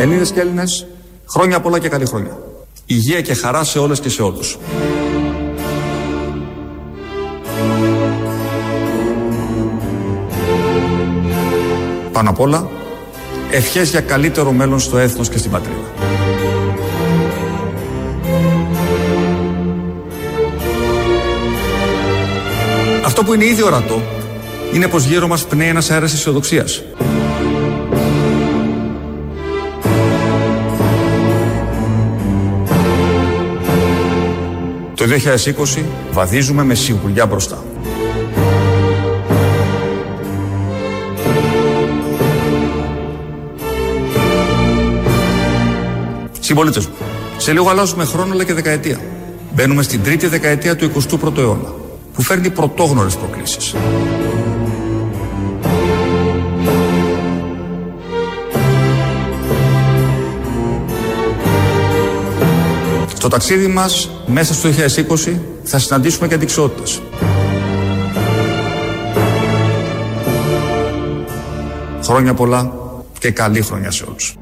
Ελληνίδες και Έλληνες, χρόνια πολλά και καλή χρόνια. Υγεία και χαρά σε όλες και σε όλους. Πάνω απ' όλα, ευχές για καλύτερο μέλλον στο έθνος και στην πατρίδα. Αυτό που είναι ήδη ορατό είναι πως γύρω μας πνέει ένας αέρας αισιοδοξίας. Το 2020 βαδίζουμε με σιγουριά μπροστά. Συμπολίτες μου, σε λίγο αλλάζουμε χρόνο αλλά και δεκαετία. Μπαίνουμε στην τρίτη δεκαετία του 21ου αιώνα, που φέρνει πρωτόγνωρες προκλήσεις. Στο ταξίδι μας, μέσα στο 2020, θα συναντήσουμε και αντιξιότητες. Χρόνια πολλά και καλή χρονιά σε όλους.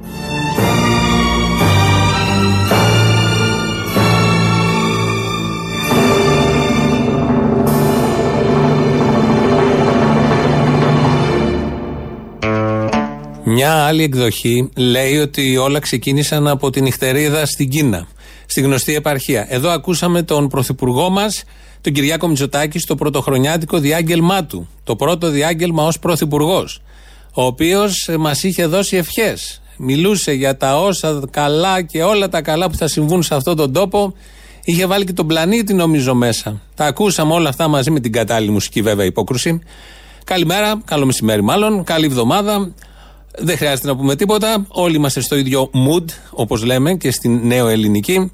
Μια άλλη εκδοχή λέει ότι όλα ξεκίνησαν από την νυχτερίδα στην Κίνα, στη γνωστή επαρχία. Εδώ ακούσαμε τον πρωθυπουργό μας, τον Κυριάκο Μητσοτάκη, στο πρωτοχρονιάτικο διάγγελμά του. Το πρώτο διάγγελμα ως πρωθυπουργός, ο οποίος μας είχε δώσει ευχές. Μιλούσε για τα όσα καλά και όλα τα καλά που θα συμβούν σε αυτόν τον τόπο. Είχε βάλει και τον πλανήτη, νομίζω, μέσα. Τα ακούσαμε όλα αυτά μαζί με την κατάλληλη μουσική, βέβαια, υπόκρουση. Καλημέρα, καλό μεσημέρι, μάλλον. Καλή εβδομάδα. Δεν χρειάζεται να πούμε τίποτα. Όλοι είμαστε στο ίδιο mood, όπως λέμε, και στην νέο ελληνική.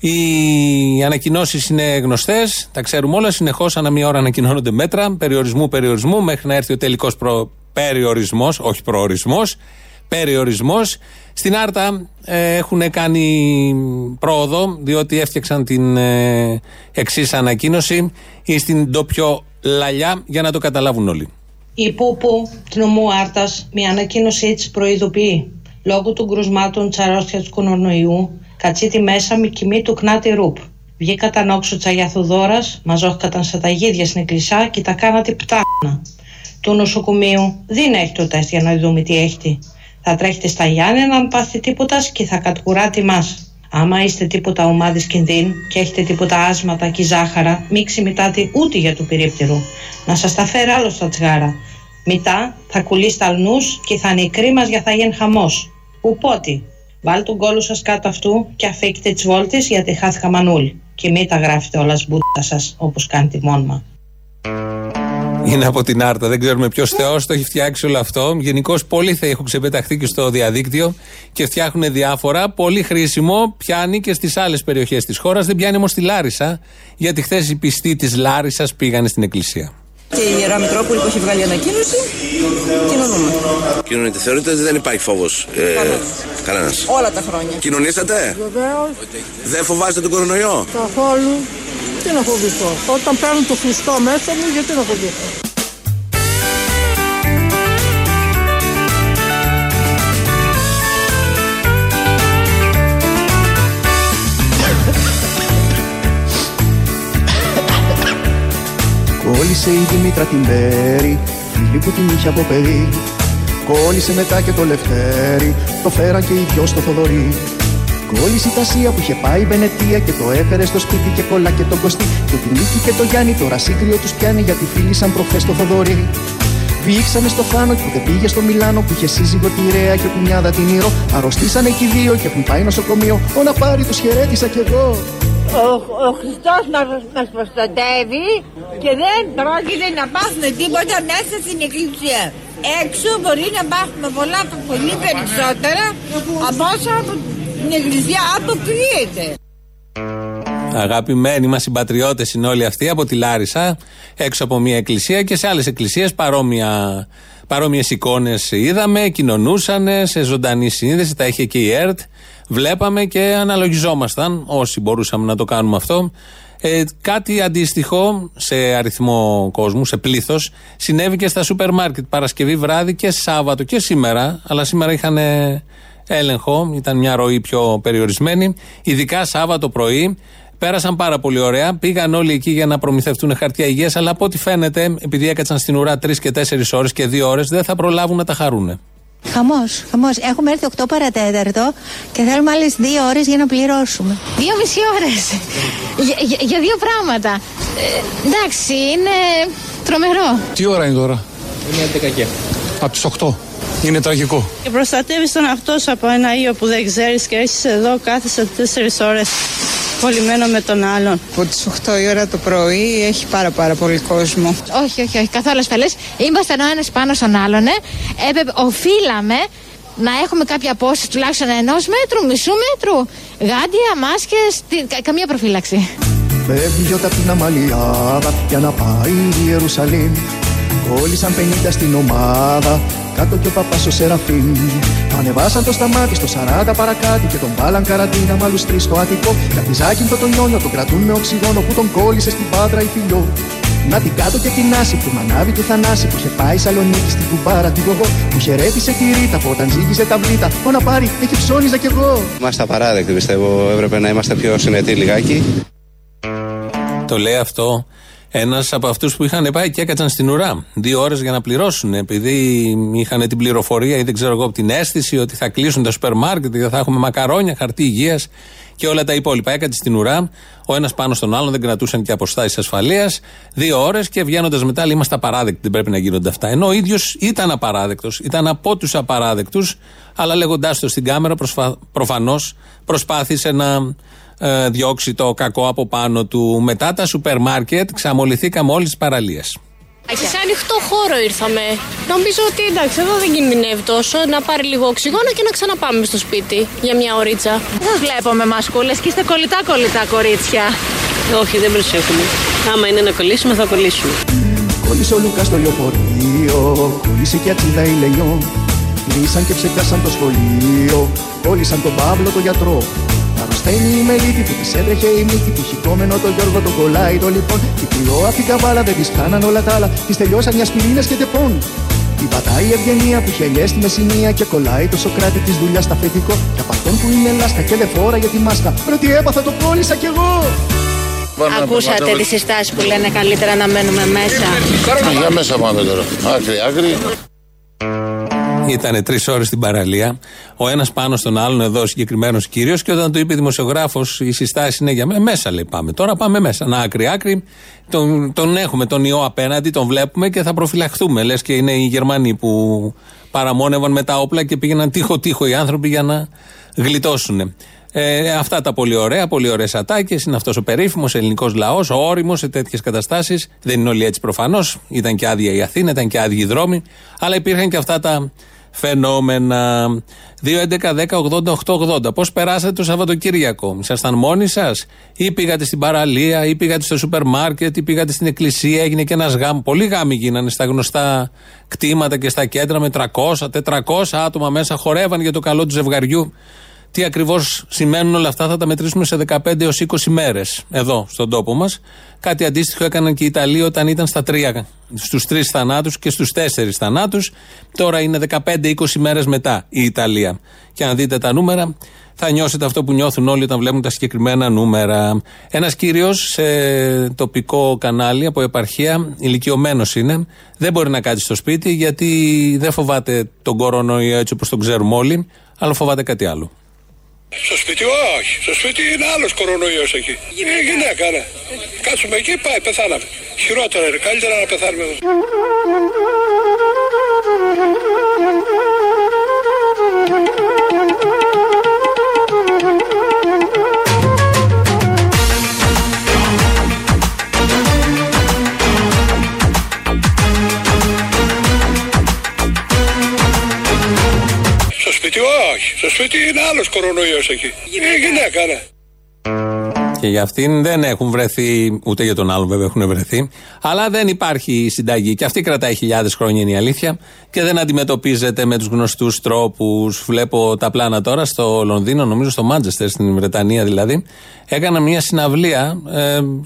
Οι ανακοινώσεις είναι γνωστές, τα ξέρουμε όλα. Συνεχώς ανά μία ώρα ανακοινώνονται μέτρα περιορισμού, μέχρι να έρθει ο τελικός περιορισμός, όχι προορισμός, περιορισμός. Στην Άρτα έχουν κάνει πρόοδο, διότι έφτιαξαν την εξής ανακοίνωση, ή στην ντόπιο λαλιά, για να το καταλάβουν όλοι. Η Πούπου του νομού Άρτας μια ανακοίνωσή της προειδοποιεί. Λόγω των κρουσμάτων της αρρώστιας του κορονοϊού, κατσίτη μέσα με κοιμή του κνάτη ρούπ. Βγήκαταν όξου τσαγιά Θοδώρας, μαζόχκαταν σαν τα γίδια στην εκκλησιά και τα κάνατε πτάνα. Του νοσοκομείου δεν έχει το τεστ για να δούμε τι έχετε. Θα τρέχετε στα Γιάννενα αν πάθει τίποτα και θα κατκουράτε μας. Άμα είστε τίποτα ομάδες κινδύνου και έχετε τίποτα άσματα και ζάχαρα, μην ξημητάτε ούτε για του περίπτερου. Να σας τα φέρει άλλο στα τσιγάρα. Μετά θα κουλείς ταλνούς και θα νικρεί μας για θα γίνει χαμός. Οπότε, βάλτε τον κόλο σας κάτω αυτού και αφήκτε τις βόλτες γιατί χάθηκα μανούλη. Και μην τα γράφετε όλα σμπούτα σας όπως κάνετε μόνιμα. Είναι από την Άρτα. Δεν ξέρουμε ποιος θεός το έχει φτιάξει όλο αυτό. Γενικώς πολλοί θεοί έχουν ξεπεταχθεί και στο διαδίκτυο και φτιάχνουν διάφορα. Πολύ χρήσιμο, πιάνει και στις άλλες περιοχές της χώρας. Δεν πιάνει όμως στη Λάρισα, γιατί χθες οι πιστοί της Λάρισσας πήγανε στην εκκλησία. Και η Ιερά Μητρόπολη που έχει βγάλει ανακοίνωση, κοινωνούμε. Κοινωνείτε, θεωρείτε ότι δεν υπάρχει φόβος κανένας. Όλα τα χρόνια. Κοινωνήσατε. Βεβαίως. Δεν φοβάστε τον κορονοϊό. Καθόλου. Τι να φοβηθώ. Όταν παίρνω το Χριστό μέσα μου, γιατί να φοβηθώ. Κόλλησε η Διμήτρα την Δέρη, φίλη που την είχε από παιδί. Κόλλησε μετά και το Λευτέρη, το φέραν και οι δυο στο Θοδωρή. Κόλλησε η Τασία που είχε πάει Βενετία και το έφερε στο σπίτι και κόλλα και τον Κωστή. Και τη Λίπη και το Γιάννη, το Ρασίτριο τους πιάνει γιατί φίλησαν προχθές το Θοδωρή. Βγήξανε στο Θάνο που δεν πήγε στο Μιλάνο, που είχε σύζυγο τη Ρέα και κουνιάδα την Ιερό. Αρρωστήσανε και οι δύο και έχουν πάει νοσοκομείο. Ω να πάρει τους χαιρέτησα κι εγώ. Ο Χριστός μας προστατεύει και δεν πρόκειται να πάθουμε τίποτα μέσα στην εκκλησία. Έξω μπορεί να πάθουμε πολλά, πολύ περισσότερα από όσα την εκκλησία αποκλείεται. Αγαπημένοι μας συμπατριώτες είναι όλοι αυτοί από τη Λάρισα, έξω από μια εκκλησία και σε άλλες εκκλησίες παρόμοιες εικόνες είδαμε, κοινωνούσαν σε ζωντανή συνείδηση, τα είχε και η ΕΡΤ. Βλέπαμε και αναλογιζόμασταν όσοι μπορούσαμε να το κάνουμε αυτό. Κάτι αντίστοιχο σε αριθμό κόσμου, σε πλήθος, συνέβη και στα σούπερ μάρκετ Παρασκευή βράδυ και Σάββατο και σήμερα. Αλλά σήμερα είχαν έλεγχο, ήταν μια ροή πιο περιορισμένη. Ειδικά Σάββατο πρωί πέρασαν πάρα πολύ ωραία. Πήγαν όλοι εκεί για να προμηθευτούν χαρτιά υγείας, αλλά από ό,τι φαίνεται, επειδή έκατσαν στην ουρά 3 και 4 ώρες και 2 ώρες, δεν θα προλάβουν να τα χαρούνε. Χαμός, χαμός. Έχουμε έρθει 8 παρατέταρτο και θέλουμε άλλες 2 ώρες για να πληρώσουμε. 2,5 ώρες για δύο πράγματα. Εντάξει, είναι τρομερό. Τι ώρα είναι τώρα? Είναι 11. Από τις 8. Είναι τραγικό. Και προστατεύεις τον αυτό σου από ένα ήλιο που δεν ξέρεις και έρχεσαι εδώ, κάθεσαι 4 ώρες κολλημένο με τον άλλον. Από τις 8 η ώρα το πρωί έχει πάρα πολύ κόσμο. Όχι, καθόλου ασφαλές. Ήμασταν ο ένας πάνω στον άλλον. Οφείλαμε να έχουμε κάποια απόσταση τουλάχιστον 1 μέτρου, μισού μέτρου. Γάντια, μάσκες, καμία προφύλαξη. Φεύγει από την Αμαλιάδα για να πάει η Ιερουσαλήμ. Όλοι σαν 50 στην ομάδα, κάτω και ο παπάς στο Σεραφίν. Ανεβάσαν το σταμάτη στο 40 παρακάτι και τον βάλαν καραντίνα μ' άλλους 3 στο Αττικό. Κατιζάκιν το νιόνιο, τον κρατούν με οξυγόνο που τον κόλλησε στην Πάτρα η φιλιό. Να την κάτω και την άση του μανάβη του Θανάση που είχε πάει Σαλονίκη στην κουμπάρα του γογό. Που χαιρέτησε τη Ρίτα που όταν ζήγησε τα βλήτα. Ω να πάρει, εκεί ψώνιζα κι εγώ. Είμαστε απαράδεκτοι, πιστεύω. Έπρεπε να είμαστε πιο συνετοί λιγάκι. Το λέει αυτό ένας από αυτούς που είχαν πάει και έκατσαν στην ουρά 2 ώρες για να πληρώσουν, επειδή είχαν την πληροφορία ή δεν ξέρω εγώ την αίσθηση ότι θα κλείσουν τα σούπερ μάρκετ και θα έχουμε μακαρόνια, χαρτί υγείας και όλα τα υπόλοιπα. Έκατσαν στην ουρά, ο ένας πάνω στον άλλον, δεν κρατούσαν και αποστάσεις ασφαλείας, 2 ώρες και βγαίνοντας μετά λέει, είμαστε απαράδεκτοι, δεν πρέπει να γίνονται αυτά. Ενώ ο ίδιος ήταν απαράδεκτος, ήταν από τους απαράδεκτους, αλλά λέγοντάς το στην κάμερα προφανώς προσπάθησε να διώξει το κακό από πάνω του. Μετά τα σούπερ μάρκετ ξαμοληθήκαμε όλες τις παραλίες. Σε ανοιχτό χώρο ήρθαμε. Νομίζω ότι εντάξει, εδώ δεν κινδυνεύει τόσο. Να πάρει λίγο οξυγόνο και να ξαναπάμε στο σπίτι για μια ωρίτσα. Δεν σας βλέπω με μασκούλες και είστε κολλητά κορίτσια. Όχι, δεν προσέχουμε. Άμα είναι να κολλήσουμε, θα κολλήσουμε. Κόλλησε ο Λουκάς στο λεωφορείο, κόλλησε και ατσίδα η Λενιό. Κλείσαν και ψεκάσαν το σχολείο, κόλλησαν τον Παύλο τον γιατρό. Αρρωσταίνει η μελίτη που της έτρεχε η μύτη, που χυκόμενο το Γιώργο τον κολλάει το λοιπόν. Την πληρώ απ' την καβάλα, δεν της κάναν όλα τα άλλα, της τελειώσαν οι ασπιρίνες και τεπών. Την πατάει η Ευγενία που χελιέ στη Μεσσηνία και κολλάει το Σοκράτη της δουλειάς στα φετικό. Και από αυτόν που είναι λάσκα και δε φόρα για τη μάσκα, πρώτη έπαθα το κόλλησα κι εγώ. Ακούσατε τις συστάσεις που λένε καλύτερα να μένουμε μέσα. Για μέσα πάμε τώρα, άκρη. Ήτανε 3 ώρες στην παραλία, ο ένας πάνω στον άλλον, εδώ ο συγκεκριμένος κύριος, και όταν του είπε δημοσιογράφος, η συστάση είναι για μένα, μέσα λέει πάμε. Τώρα πάμε μέσα. Να άκρη-άκρη, τον έχουμε τον ιό απέναντι, τον βλέπουμε και θα προφυλαχθούμε. Λες και είναι οι Γερμανοί που παραμόνευαν με τα όπλα και πήγαιναν τείχο-τείχο οι άνθρωποι για να γλιτώσουν. Αυτά τα πολύ ωραία, πολύ ωραίες ατάκες. Είναι αυτός ο περίφημος ελληνικός λαός, όριμος σε τέτοιες καταστάσεις. Δεν είναι όλοι έτσι προφανώς. Ήταν και άδεια η Αθήνα, ήταν και άδειοι οι δρόμοι. Αλλά υπήρχαν και αυτά τα φαινόμενα. 2-11-10-88-80. Πώς περάσατε το Σαββατοκύριακο? Ήσασταν μόνοι σας, ή πήγατε στην παραλία, ή πήγατε στο σούπερ μάρκετ, ή πήγατε στην εκκλησία? Έγινε και ένας γάμος. Πολλοί γάμοι γίνανε στα γνωστά κτήματα και στα κέντρα με 300-400 άτομα μέσα. Χορεύαν για το καλό του ζευγαριού. Τι ακριβώς σημαίνουν όλα αυτά θα τα μετρήσουμε σε 15 έως 20 μέρες εδώ στον τόπο μας. Κάτι αντίστοιχο έκαναν και οι Ιταλοί όταν ήταν στους 3 θανάτους και στους 4 θανάτους. Τώρα είναι 15-20 μέρες μετά η Ιταλία. Και αν δείτε τα νούμερα θα νιώσετε αυτό που νιώθουν όλοι όταν βλέπουν τα συγκεκριμένα νούμερα. Ένας κύριος σε τοπικό κανάλι από επαρχία, ηλικιωμένος είναι, δεν μπορεί να κάτσει στο σπίτι γιατί δεν φοβάται τον κορονοϊό έτσι όπως τον ξέρουμε όλοι, αλλά φοβάται κάτι άλλο. Στο σπίτι όχι, στο σπίτι είναι άλλος κορονοϊός εκεί. Η γυναίκα, ναι. Κάτσουμε εκεί, πάει, πεθάναμε. Χειρότερα είναι, καλύτερα να πεθάνουμε. Στο σπίτι είναι άλλος κορονοϊός εκεί. Η γυναίκα, ναι. Και για αυτήν δεν έχουν βρεθεί, ούτε για τον άλλον βέβαια έχουν βρεθεί, αλλά δεν υπάρχει συνταγή. Και αυτή κρατάει χιλιάδες χρόνια, είναι η αλήθεια, και δεν αντιμετωπίζεται με τους γνωστούς τρόπους. Βλέπω τα πλάνα τώρα στο Λονδίνο, νομίζω στο Μάντσεστερ, στην Βρετανία δηλαδή. Έκανα μια συναυλία,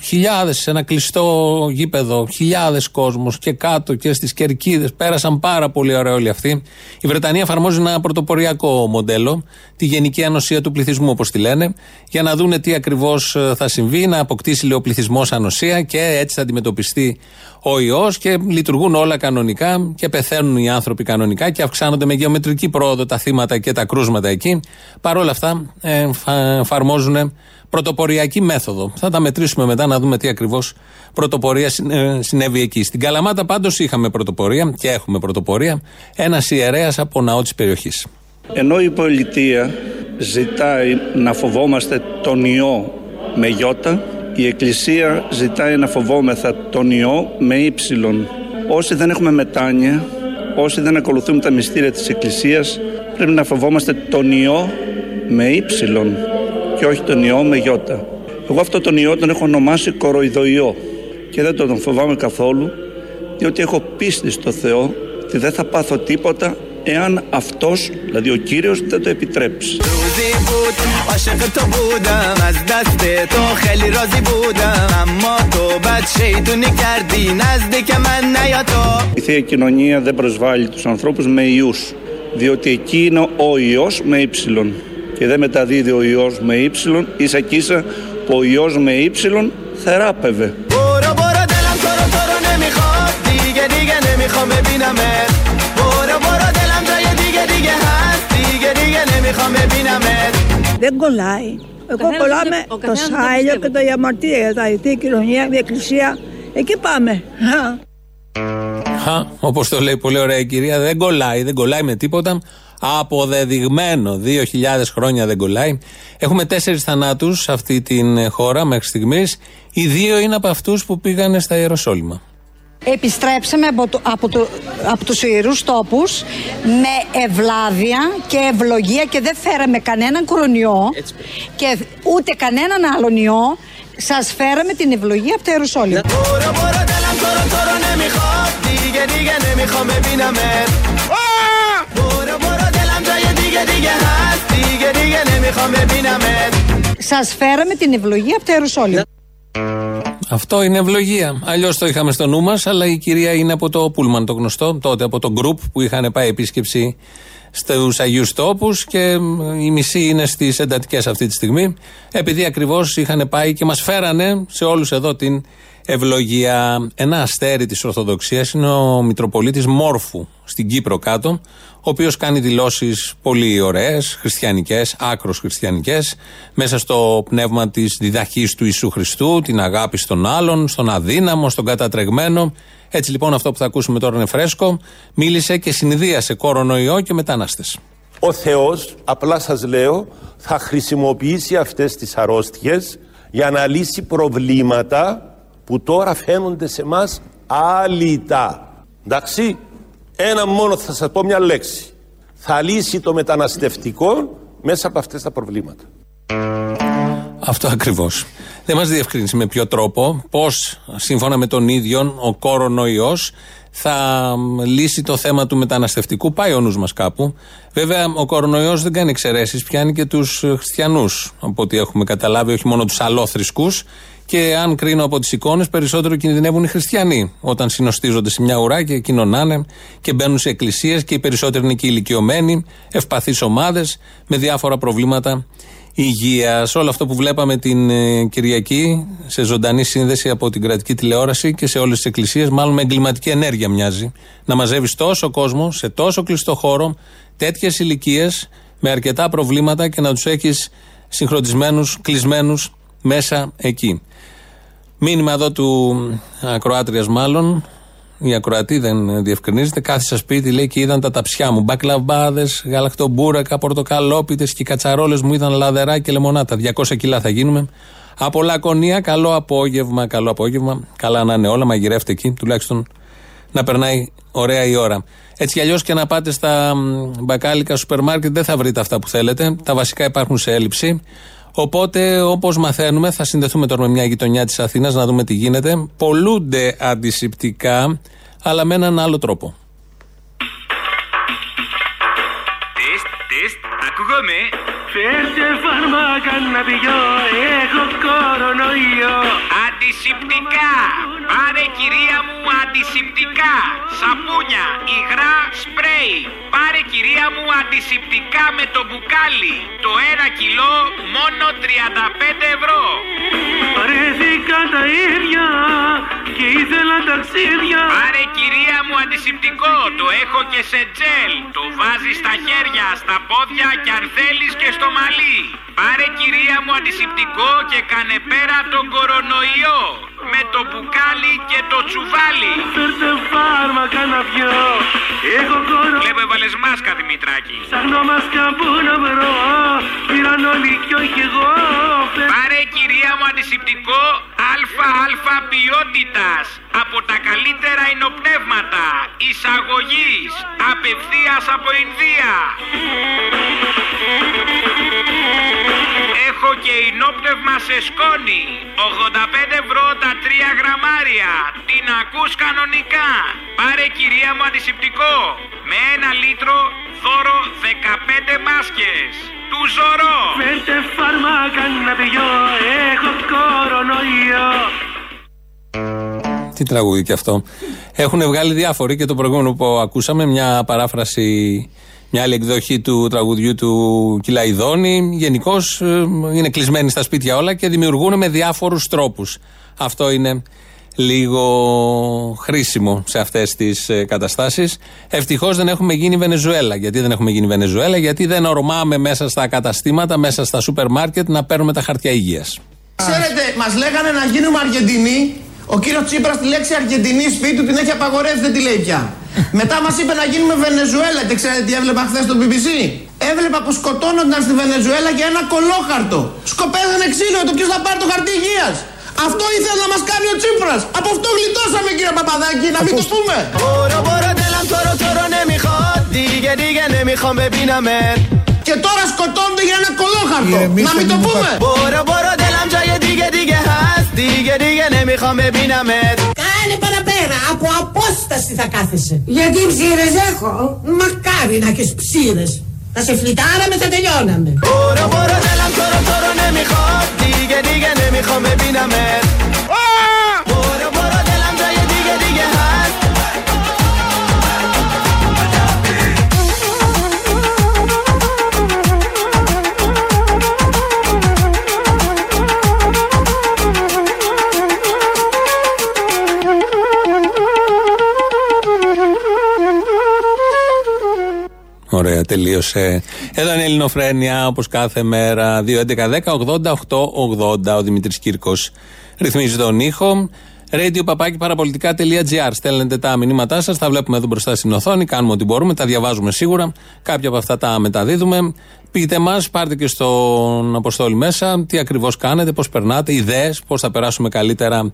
χιλιάδες σε ένα κλειστό γήπεδο, χιλιάδες κόσμος και κάτω και στις κερκίδες. Πέρασαν πάρα πολύ ωραία όλοι αυτοί. Η Βρετανία εφαρμόζει ένα πρωτοποριακό μοντέλο, τη γενική ανοσία του πληθυσμού, όπως τη λένε, για να δούνε τι ακριβώς θα συμβεί, να αποκτήσει λέει, ο πληθυσμός ανοσία και έτσι θα αντιμετωπιστεί ο ιός και λειτουργούν όλα κανονικά και πεθαίνουν οι άνθρωποι κανονικά και αυξάνονται με γεωμετρική πρόοδο τα θύματα και τα κρούσματα εκεί. Παρ' όλα αυτά εφαρμόζουν πρωτοποριακή μέθοδο. Θα τα μετρήσουμε μετά να δούμε τι ακριβώς πρωτοπορία συνέβη εκεί. Στην Καλαμάτα πάντως είχαμε πρωτοπορία και έχουμε πρωτοπορία, ένας ιερέας από ναό της περιοχής. Ενώ η πολιτεία ζητάει να φοβόμαστε τον ιό με γιώτα, η Εκκλησία ζητάει να φοβόμεθα τον ιό με ύψιλον. Όσοι δεν έχουμε μετάνοια, όσοι δεν ακολουθούμε τα μυστήρια της Εκκλησίας, πρέπει να φοβόμαστε τον ιό με ύψιλον και όχι τον ιό με γιώτα. Εγώ αυτό τον ιό τον έχω ονομάσει κοροϊδοϊό και δεν τον φοβάμαι καθόλου, διότι έχω πίστη στο Θεό ότι δεν θα πάθω τίποτα εάν αυτός, δηλαδή ο Κύριος, δεν το επιτρέψει. Η Θεία Κοινωνία δεν προσβάλλει τους ανθρώπους με ιούς, διότι εκεί είναι ο ιός με ύψιλον και δεν μεταδίδει ο ιός με ύψιλον, ίσα κι ίσα που ο ιός με ύψιλον θεράπευε. Δεν κολλάει. Εγώ κολλάμε το σάλιο και τα διαμαρτύρια, τα ηθή κοινωνία, η εκκλησία. Εκεί πάμε. Όπως το λέει πολύ ωραία η κυρία, δεν κολλάει. Δεν κολλάει με τίποτα. Αποδεδειγμένο. 2.000 χρόνια δεν κολλάει. Έχουμε 4 θανάτους σε αυτή την χώρα μέχρι στιγμής. Οι 2 είναι από αυτούς που πήγανε στα Ιεροσόλυμα. Επιστρέψαμε από τους ιερούς τόπους με ευλάβεια και ευλογία και δεν φέραμε κανέναν κορονοϊό και ούτε κανέναν άλλον ιό. Σας φέραμε την ευλογία από το Ιερουσόλυμα. Σας φέραμε την ευλογία από το Ιερουσόλυμα. Αυτό είναι ευλογία. Αλλιώς το είχαμε στο νου μας, αλλά η κυρία είναι από το Πούλμαν, το γνωστό, τότε από το γκρουπ που είχαν πάει επίσκεψη στους Αγίους Τόπους και η μισή είναι στις εντατικές αυτή τη στιγμή, επειδή ακριβώς είχαν πάει και μας φέρανε σε όλους εδώ την ευλογία. Ένα αστέρι της Ορθοδοξίας είναι ο Μητροπολίτης Μόρφου στην Κύπρο κάτω, ο οποίος κάνει δηλώσεις πολύ ωραίες, χριστιανικές, άκρως χριστιανικές, μέσα στο πνεύμα της διδαχής του Ιησού Χριστού, την αγάπη στον άλλον, στον αδύναμο, στον κατατρεγμένο. Έτσι λοιπόν αυτό που θα ακούσουμε τώρα είναι φρέσκο. Μίλησε και συνειδίασε κορονοϊό και μετανάστες. Ο Θεός, απλά σας λέω, θα χρησιμοποιήσει αυτές τις αρρώστιες για να λύσει προβλήματα που τώρα φαίνονται σε μας άλυτα. Εντάξει, ένα μόνο θα σας πω, μια λέξη. Θα λύσει το μεταναστευτικό μέσα από αυτές τα προβλήματα. Αυτό ακριβώς. Δεν μας διευκρίνησε με ποιο τρόπο, πώς σύμφωνα με τον ίδιο ο κορονοϊός θα λύσει το θέμα του μεταναστευτικού. Πάει ο νους μας κάπου. Βέβαια ο κορονοϊός δεν κάνει εξαιρέσεις, πιάνει και τους χριστιανούς, από ό,τι έχουμε καταλάβει, όχι μόνο τους αλλόθρησκους. Και αν κρίνω από τις εικόνες, περισσότερο κινδυνεύουν οι χριστιανοί όταν συνοστίζονται σε μια ουρά και κοινωνάνε και μπαίνουν σε εκκλησίες και οι περισσότεροι είναι και ηλικιωμένοι, ευπαθείς ομάδες με διάφορα προβλήματα υγείας. Όλο αυτό που βλέπαμε την Κυριακή σε ζωντανή σύνδεση από την κρατική τηλεόραση και σε όλες τις εκκλησίες, μάλλον με εγκληματική ενέργεια μοιάζει. Να μαζεύεις τόσο κόσμο σε τόσο κλειστό χώρο, τέτοιες ηλικίες με αρκετά προβλήματα και να τους έχεις συγχρονισμένους, κλεισμένους μέσα εκεί. Μήνυμα εδώ του ακροάτριας, μάλλον η ακροατή δεν διευκρινίζεται. Κάθισα σπίτι, λέει, και είδαν τα ταψιά μου. Μπακλαβάδες, γαλακτομπούρακα, πορτοκαλόπιτες και οι κατσαρόλες μου είδαν λαδερά και λεμονάτα. 200 κιλά θα γίνουμε. Από Λακωνία, καλό απόγευμα. Καλό απόγευμα. Καλά να είναι όλα, μαγειρεύτε εκεί, τουλάχιστον να περνάει ωραία η ώρα. Έτσι κι αλλιώς και να πάτε στα μπακάλικα σούπερ μάρκετ δεν θα βρείτε αυτά που θέλετε. Τα βασικά υπάρχουν σε έλλειψη. Οπότε, όπως μαθαίνουμε, θα συνδεθούμε τώρα με μια γειτονιά της Αθήνας να δούμε τι γίνεται. Πολλούνται αντισηπτικά, αλλά με έναν άλλο τρόπο. Ακούγομαι. Φέρτε φάρμακα να πηγώ, έχω κορονοϊό. Αντισηπτικά, πάρε κυρία μου αντισηπτικά. Σαπούνια, υγρά, σπρέι. Πάρε κυρία μου αντισηπτικά με το μπουκάλι. Το 1 κιλό μόνο 35 ευρώ. Παρέθηκα τα ίδια και ήθελα ταξίδια. Πάρε κυρία μου αντισηπτικό, το έχω και σε τζελ. Το βάζεις στα χέρια, στα πόδια και αν θέλεις και στο μαλλί. Πάρε κυρία μου αντισηπτικό και κάνε πέρα τον κορονοϊό. Με το μπουκάλι και το τσουβάλι. Φέρτε φάρμακα να πιω. Έχω κορονοϊό. Βλέπω έβαλες μάσκα, Δημητράκη. Ψάχνω μάσκα που να βρω. Πήραν όλοι κι όχι εγώ. Πάρε κυρία μου αντισηπτικό ΑΑ ποιότητας. Από τα καλύτερα εινοπνεύματα. Εισαγωγής. Απευθείας από Ινδία. Έχω και εινόπνευμα σε σκόνη. 85 ευρώ τα 3 γραμμάρια. Την ακούς κανονικά. Πάρε κυρία μου αντισηπτικό. Με 1 λίτρο δώρο 15 μάσκες. Του Ζωρό. Φέρτε φάρμακα να πηγώ. Έχω κορονοϊό. Τι τραγούδι κι αυτό. Έχουν βγάλει διάφοροι και το προηγούμενο που ακούσαμε, μια παράφραση, μια άλλη εκδοχή του τραγουδιού του Κυλαϊδόνη. Γενικώς είναι κλεισμένοι στα σπίτια όλα και δημιουργούν με διάφορους τρόπους. Αυτό είναι λίγο χρήσιμο σε αυτές τις καταστάσεις. Ευτυχώς δεν έχουμε γίνει Βενεζουέλα. Γιατί δεν έχουμε γίνει Βενεζουέλα? Γιατί δεν ορμάμε μέσα στα καταστήματα, μέσα στα σούπερ μάρκετ να παίρνουμε τα χαρτιά υγείας. Ξέρετε, μας λέγανε να γίνουμε Αργεντινοί. Ο κύριος Τσίπρας τη λέξη Αργεντινή σπίτι του την έχει απαγορεύσει, δεν τη λέει πια. Μετά μας είπε να γίνουμε Βενεζουέλα και ξέρετε τι έβλεπα χθες στο BBC? Έβλεπα που σκοτώνονταν στη Βενεζουέλα για ένα κολόχαρτο. Σκοπέζανε ξύλο για το ποιος θα πάρει το χαρτί υγείας. Αυτό ήθελε να μας κάνει ο Τσίπρας. Από αυτό γλιτώσαμε, κύριε Παπαδάκη, να μην το πούμε. Και τώρα σκοτώνονται για ένα κολόχαρτο. Να μην το πούμε. Κάνε παραπέρα, από απόσταση θα κάθεσαι. Γιατί ψήρες έχω. Μακάρι να έχεις ψήρες. Θα σε φλιτάραμε, θα τελειώναμε. Ωραία, τελείωσε. Εδώ είναι η Ελληνοφρένεια, όπως κάθε μέρα. 2.11.10.80.8.80. Ο Δημήτρης Κύρκος ρυθμίζει τον ήχο. radio@parapolitica.gr. Στέλνετε τα μηνύματά σας, τα βλέπουμε εδώ μπροστά στην οθόνη. Κάνουμε ό,τι μπορούμε, τα διαβάζουμε σίγουρα. Κάποια από αυτά τα μεταδίδουμε. Πείτε μας, πάρτε και στον Αποστόλη μέσα, τι ακριβώς κάνετε, πώς περνάτε, ιδέες, πώς θα περάσουμε καλύτερα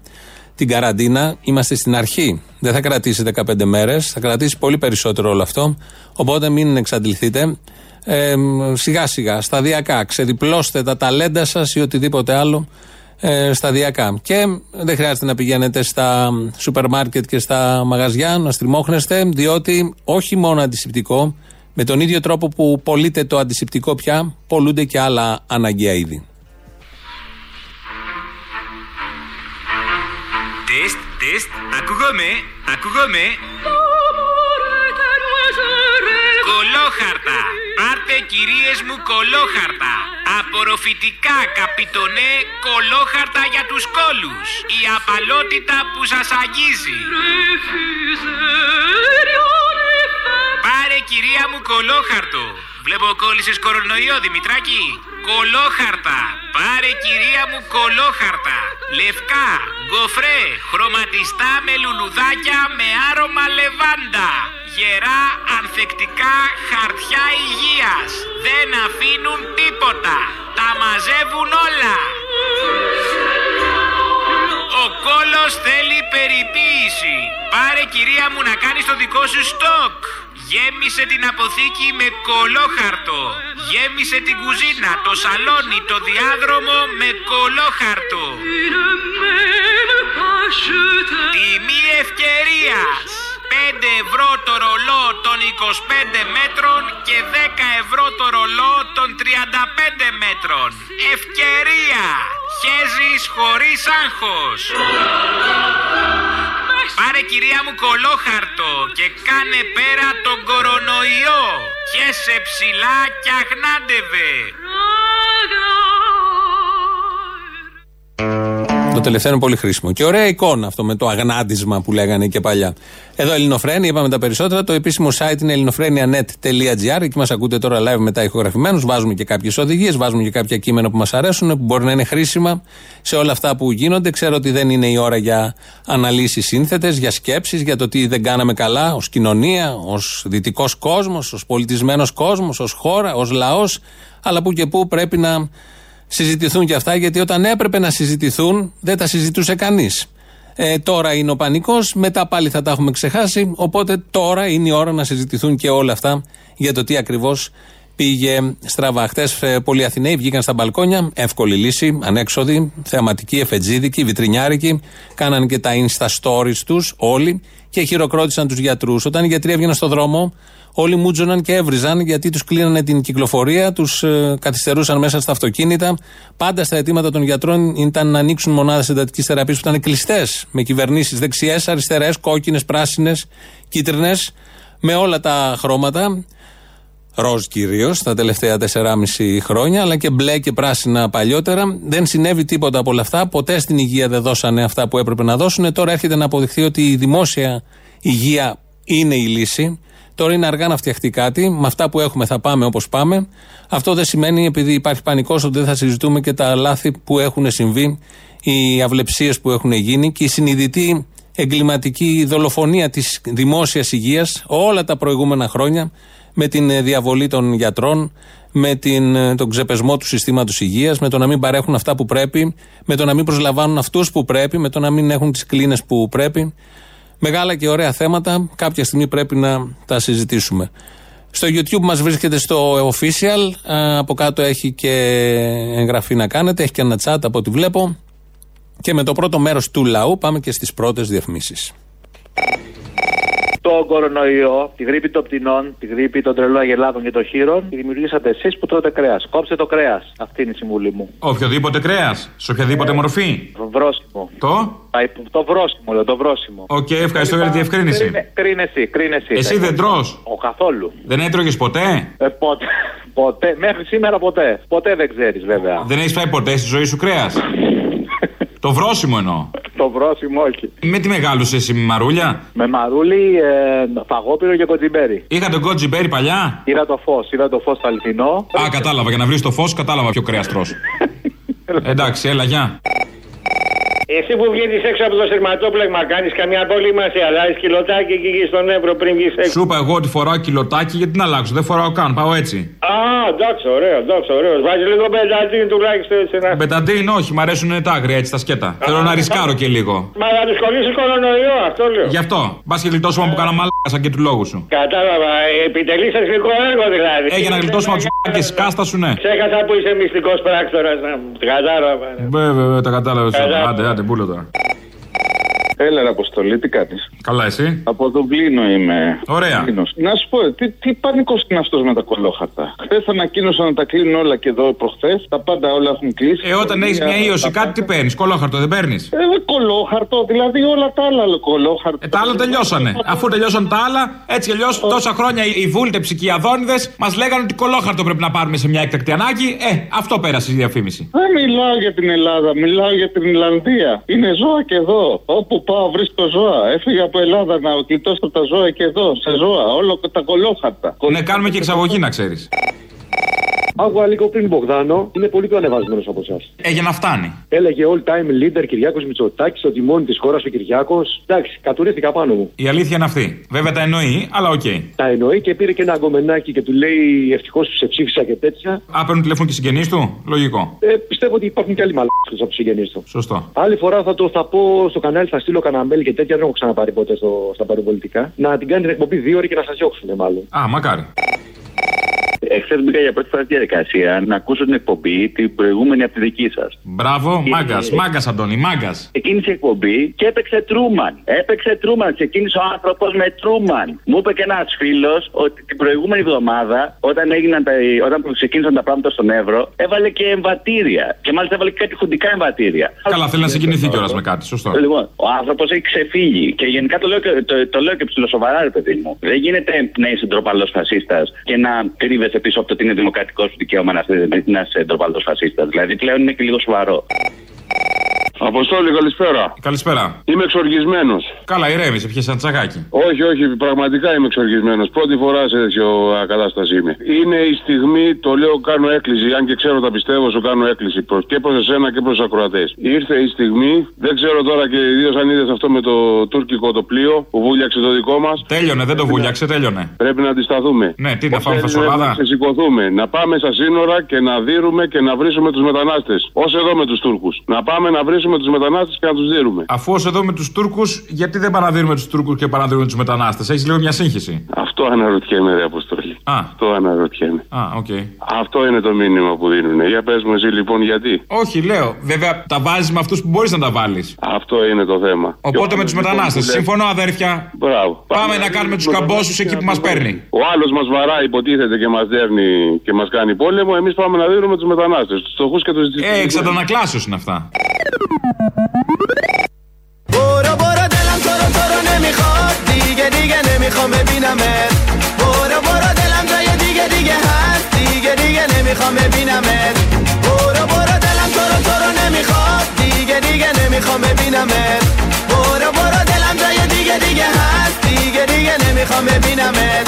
την καραντίνα. Είμαστε στην αρχή. Δεν θα κρατήσει 15 μέρες, θα κρατήσει πολύ περισσότερο όλο αυτό. Οπότε μην εξαντληθείτε. Σιγά σιγά, σταδιακά. Ξεδιπλώστε τα ταλέντα σας ή οτιδήποτε άλλο σταδιακά. Και δεν χρειάζεται να πηγαίνετε στα σούπερ μάρκετ και στα μαγαζιά να στριμώχνεστε, διότι όχι μόνο αντισηπτικό, με τον ίδιο τρόπο που πωλείται το αντισηπτικό πια, πωλούνται και άλλα αναγκαία είδη. Τεστ, τεστ, ακούγομαι, ακούγομαι. Κολόχαρτα, πάρτε κυρίες μου κολόχαρτα. Απορροφητικά, καπιτονέ, κολόχαρτα για τους κόλους. Η απαλότητα που σας αγγίζει. Πάρε κυρία μου κολόχαρτο. Βλέπω κόλλησες κορονοϊό, Δημητράκη. Κολόχαρτα, πάρε κυρία μου κολόχαρτα. Λευκά, γκοφρέ, χρωματιστά με λουλουδάκια με άρωμα λεβάντα. Γερά, ανθεκτικά, χαρτιά υγείας. Δεν αφήνουν τίποτα. Τα μαζεύουν όλα. Ο κόλος θέλει περιποίηση. Πάρε κυρία μου να κάνεις το δικό σου στόκ. Γέμισε την αποθήκη με κολόχαρτο. Γέμισε την κουζίνα, το σαλόνι, το διάδρομο με κολόχαρτο. Τιμή ευκαιρίας. 5 ευρώ το ρολό των 25 μέτρων και 10 ευρώ το ρολό των 35 μέτρων. Ευκαιρία. Χέζεις χωρίς άγχος. Πάρε κυρία μου κολόχαρτο και κάνε πέρα τον κορονοϊό. Χέσε ψηλά κι αχνάντευε. Το τελευταίο είναι πολύ χρήσιμο. Και ωραία εικόνα αυτό με το αγνάντισμα που λέγανε και παλιά. Εδώ Ελληνοφρένη, είπαμε τα περισσότερα. Το επίσημο site είναι ελληνοφρένια.net.gr. Εκεί μας ακούτε τώρα live μετά ηχογραφημένους. Βάζουμε και κάποιες οδηγίες, βάζουμε και κάποια κείμενα που μας αρέσουν, που μπορεί να είναι χρήσιμα σε όλα αυτά που γίνονται. Ξέρω ότι δεν είναι η ώρα για αναλύσεις σύνθετες, για σκέψεις, για το τι δεν κάναμε καλά ως κοινωνία, ως δυτικός κόσμος, ως πολιτισμένος κόσμος, ως χώρα, ως λαός. Αλλά που και που πρέπει να συζητηθούν και αυτά, γιατί όταν έπρεπε να συζητηθούν δεν τα συζητούσε κανείς. Τώρα είναι ο πανικός, μετά πάλι θα τα έχουμε ξεχάσει, οπότε τώρα είναι η ώρα να συζητηθούν και όλα αυτά για το τι ακριβώς πήγε στραβά. Χτες πολλοί Αθηναίοι βγήκαν στα μπαλκόνια, εύκολη λύση, ανέξοδη, θεαματική, εφετζίδικη, βιτρινιάρικη, κάναν και τα insta stories τους όλοι και χειροκρότησαν τους γιατρούς. Όταν οι γιατροί έβγαιναν στον δρόμο, όλοι μούτζωναν και έβριζαν γιατί τους κλείνανε την κυκλοφορία, τους καθυστερούσαν μέσα στα αυτοκίνητα. Πάντα στα αιτήματα των γιατρών ήταν να ανοίξουν μονάδες εντατικής θεραπείας που ήταν κλειστές με κυβερνήσεις δεξιές, αριστερές, κόκκινες, πράσινες, κίτρινες, με όλα τα χρώματα. Ροζ κυρίως τα τελευταία 4,5 χρόνια, αλλά και μπλε και πράσινα παλιότερα. Δεν συνέβη τίποτα από όλα αυτά. Ποτέ στην υγεία δεν δώσανε αυτά που έπρεπε να δώσουν. Τώρα έρχεται να αποδειχθεί ότι η δημόσια υγεία είναι η λύση. Τώρα είναι αργά να φτιαχτεί κάτι. Με αυτά που έχουμε θα πάμε όπως πάμε. Αυτό δεν σημαίνει, επειδή υπάρχει πανικός, ότι δεν θα συζητούμε και τα λάθη που έχουν συμβεί, οι αυλεψίες που έχουν γίνει και η συνειδητή εγκληματική δολοφονία της δημόσιας υγείας όλα τα προηγούμενα χρόνια, με την διαβολή των γιατρών, με τον ξεπεσμό του συστήματος υγείας, με το να μην παρέχουν αυτά που πρέπει, με το να μην προσλαμβάνουν αυτούς που πρέπει, με το να μην έχουν τις κλίνες που πρέπει. Μεγάλα και ωραία θέματα, κάποια στιγμή πρέπει να τα συζητήσουμε. Στο YouTube μας βρίσκεται στο official, από κάτω έχει και εγγραφή να κάνετε, έχει και ένα chat από ό,τι βλέπω. Και με το πρώτο μέρος του λαού πάμε και στις πρώτες διαφημίσεις. Το κορονοϊό, τη γρήπη των πτηνών, τη γρήπη των τρελών αγελάδων και των χείρων, τη δημιουργήσατε εσείς που τρώτε κρέας. Κόψτε το κρέας. Αυτή είναι η συμβουλή μου. Οποιοδήποτε κρέας, σε οποιαδήποτε μορφή. Βρόσιμο. Το βρόσιμο, λέω, το βρόσιμο. Οκ, ευχαριστώ για τη διευκρίνηση. Κρίνεσαι. Εσύ δεν τρως. Ο καθόλου. Δεν έτρωγες ποτέ. Ποτέ. Μέχρι σήμερα ποτέ. Ποτέ δεν ξέρεις βέβαια. Δεν έχεις φάει ποτέ στη ζωή σου κρέας. Το βρόσιμο εννοώ. Το βρόσιμο, όχι. Με τι μεγάλωσε εσύ, με μαρούλια? Με μαρούλι, φαγόπυρο και κοτζιμπέρι. Είχα τον κοτζιμπέρι παλιά. Είδα το φως στο αληθινό. Α, κατάλαβα. Για να βρεις το φως, κατάλαβα ποιο κρέας τρως. Εντάξει, έλα, γεια. Εσύ που βγαίνεις έξω από το σειρματόπλεγμα, κάνεις καμιά δόλυμαση, αλλάζεις κιλοτάκι εκεί στον Εύρο πριν βγεις έξω? Σου είπα εγώ ότι φοράω κιλοτάκι, γιατί να αλλάξω, δεν φοράω καν, πάω έτσι. Α, εντάξει, ωραίο. Βάζει λίγο μπεταντίν τουλάχιστον έτσι να. Μπεταντίν, όχι, μ' αρέσουν τα άγρια έτσι τα σκέτα. Θέλω να ρισκάρω και λίγο. Μα να τους κολλήσεις κορονοϊό, αυτό λέω. Γι' αυτό, μπας και γλιτώσουμε που κάναμε μαλάκα σαν και του λόγου σου. Κατάλαβα, επιτελείς εθνικό έργο δηλαδή. Για να γλιτώσουμε τους μαλάκες κάστα σου, ναι. Ξέχασα που είσαι μυστικός πράκτορας, κατάλαβα. Βέβαια, τα κατάλαβα. Έλα, Αποστολή, τι κάνεις? Καλά, εσύ? Από Δουβλίνο είμαι. Ωραία. Να σου πω, τι πανικός είναι αυτός με τα κολόχαρτα? Χθες ανακοίνωσαν να τα κλείνουν όλα και εδώ προχθές. Τα πάντα όλα έχουν κλείσει. Όταν έχεις μια ίωση, κάτι τι παίρνεις? Κολόχαρτο δεν παίρνεις? Κολόχαρτο, δηλαδή όλα τα άλλα κολόχαρτο. Τα άλλα τελειώσανε. Αφού τελειώσαν τα άλλα, έτσι κι αλλιώς τόσα χρόνια οι βούλτεψοι και οι αδόνιδες μας λέγανε ότι κολόχαρτο πρέπει να πάρουμε σε μια έκτακτη ανάγκη. Αυτό πέρασε η διαφήμιση. Δεν μιλάω για την Ελλάδα, μιλάω για την Ιρλανδία. Είναι ζώα και εδώ. Όπου πάω βρίσκω ζώα. Έφυγα από Ελλάδα να γλιτώσω τα ζώα και εδώ, σε ζώα, όλο τα κολόχαρτα. Ναι, κάνουμε και εξαγωγή, να ξέρεις. Άκουγα λίγο πριν Μπογδάνο, είναι πολύ πιο ανεβασμένο από εσάς. Για να φτάνει. Έλεγε all time leader Κυριάκος Μητσοτάκης, στο τιμόνι της χώρας ο Κυριάκος. Εντάξει, κατουρήθηκα πάνω μου. Η αλήθεια είναι αυτή. Βέβαια τα εννοεί, αλλά οκ. Okay. Τα εννοεί και πήρε και ένα αγκομενάκι και του λέει ευτυχώς σε ψήφισα και τέτοια. Α, παίρνουν τηλέφωνο και συγγενείς του, λογικό. Πιστεύω ότι υπάρχουν και άλλοι μαλάκες από τους συγγενείς του. Σωστό. Άλλη φορά θα πω στο κανάλι, θα στείλω κανένα mail και τέτοια, δεν έχω ξαναπάρει ποτέ στα παροπολιτικά. Να την κάνει την εκπομπή 2 ώρες και να σας διώξουν μάλλον. Α, μακάρι. Εχθές μπήκα για πρώτη φορά στη διαδικασία να ακούσω την εκπομπή, την προηγούμενη από τη δική σας. Μπράβο, μάγκας, μάγκας Αντώνη, μάγκας. Ξεκίνησε η εκπομπή και έπαιξε Τρούμαν. Ξεκίνησε ο άνθρωπος με Τρούμαν. Μου είπε και ένας φίλος ότι την προηγούμενη εβδομάδα, όταν ξεκίνησαν τα πράγματα στον Εύρο, έβαλε και εμβατήρια. Και μάλιστα έβαλε και κάτι χουντικά εμβατήρια. Καλά, θέλει να συγκινηθεί κιόλας με κάτι, σωστό. Λοιπόν, ο άνθρωπος έχει ξεφύγει. Και γενικά το λέω και ψηλοσοβαρά, ρε παιδί μου. Δεν γίνεται να είσαι ντροπαλός φασίστας και να κρύβεσαι πίσω από το ότι είναι δημοκρατικό σου δικαίωμα να είσαι ντροπαλός φασίστας. Δηλαδή πλέον είναι και λίγο σοβαρό. Αποστόλη, καλησπέρα. Καλησπέρα. Είμαι εξοργισμένος. Καλά, ηρέμησε, πιέσαι ένα τσακάκι. Όχι, όχι, πραγματικά είμαι εξοργισμένος. Πρώτη φορά σε τέτοια κατάσταση είμαι. Είναι η στιγμή, το λέω, κάνω έκκληση. Αν και ξέρω, τα πιστεύω, σου κάνω έκκληση και προς εσένα και προς τους ακροατές. Ήρθε η στιγμή, δεν ξέρω τώρα και ιδίως αν είδες αυτό με το τουρκικό το πλοίο που βούλιαξε το δικό μας. Τέλειωνε, δεν το βούλιαξε, τέλειωνε. Πρέπει να αντισταθούμε. Ναι, τι να πάμε φασολάδα. Να ξεσηκωθούμε, να πάμε στα σύνορα και να δείρουμε και να βρίσουμε τους μετανάστες. Ως εδώ με τους Τούρκους. Να πάμε να βρίσουμε με τους μετανάστες και να τους δίνουμε. Αφού ως εδώ με τους Τούρκους, γιατί δεν παραδίνουμε τους Τούρκους και παραδίνουμε τους μετανάστες? Έχεις λίγο μια σύγχυση. Αυτό αναρωτιέμαι, ρε Αποστολή. Αυτό αναρωτιέμαι. Okay. Αυτό είναι το μήνυμα που δίνουν. Για πες μου εσύ λοιπόν γιατί. Όχι, λέω. Βέβαια τα βάζεις με αυτούς που μπορείς να τα βάλεις. Αυτό είναι το θέμα. Οπότε με τους μετανάστες. Λέει... Συμφωνώ, αδέρφια. Μπράβο. Πάμε να κάνουμε τους καμπόσους εκεί που μας παίρνει. Ο άλλος μας βαράει, υποτίθεται, και μας δέρνει και μας κάνει πόλεμο. Εμείς πάμε να δίνουμε τους μετανάστες, τους φτωχούς και τους δυτικούς. Εξαντανακλάσεως είναι αυτά.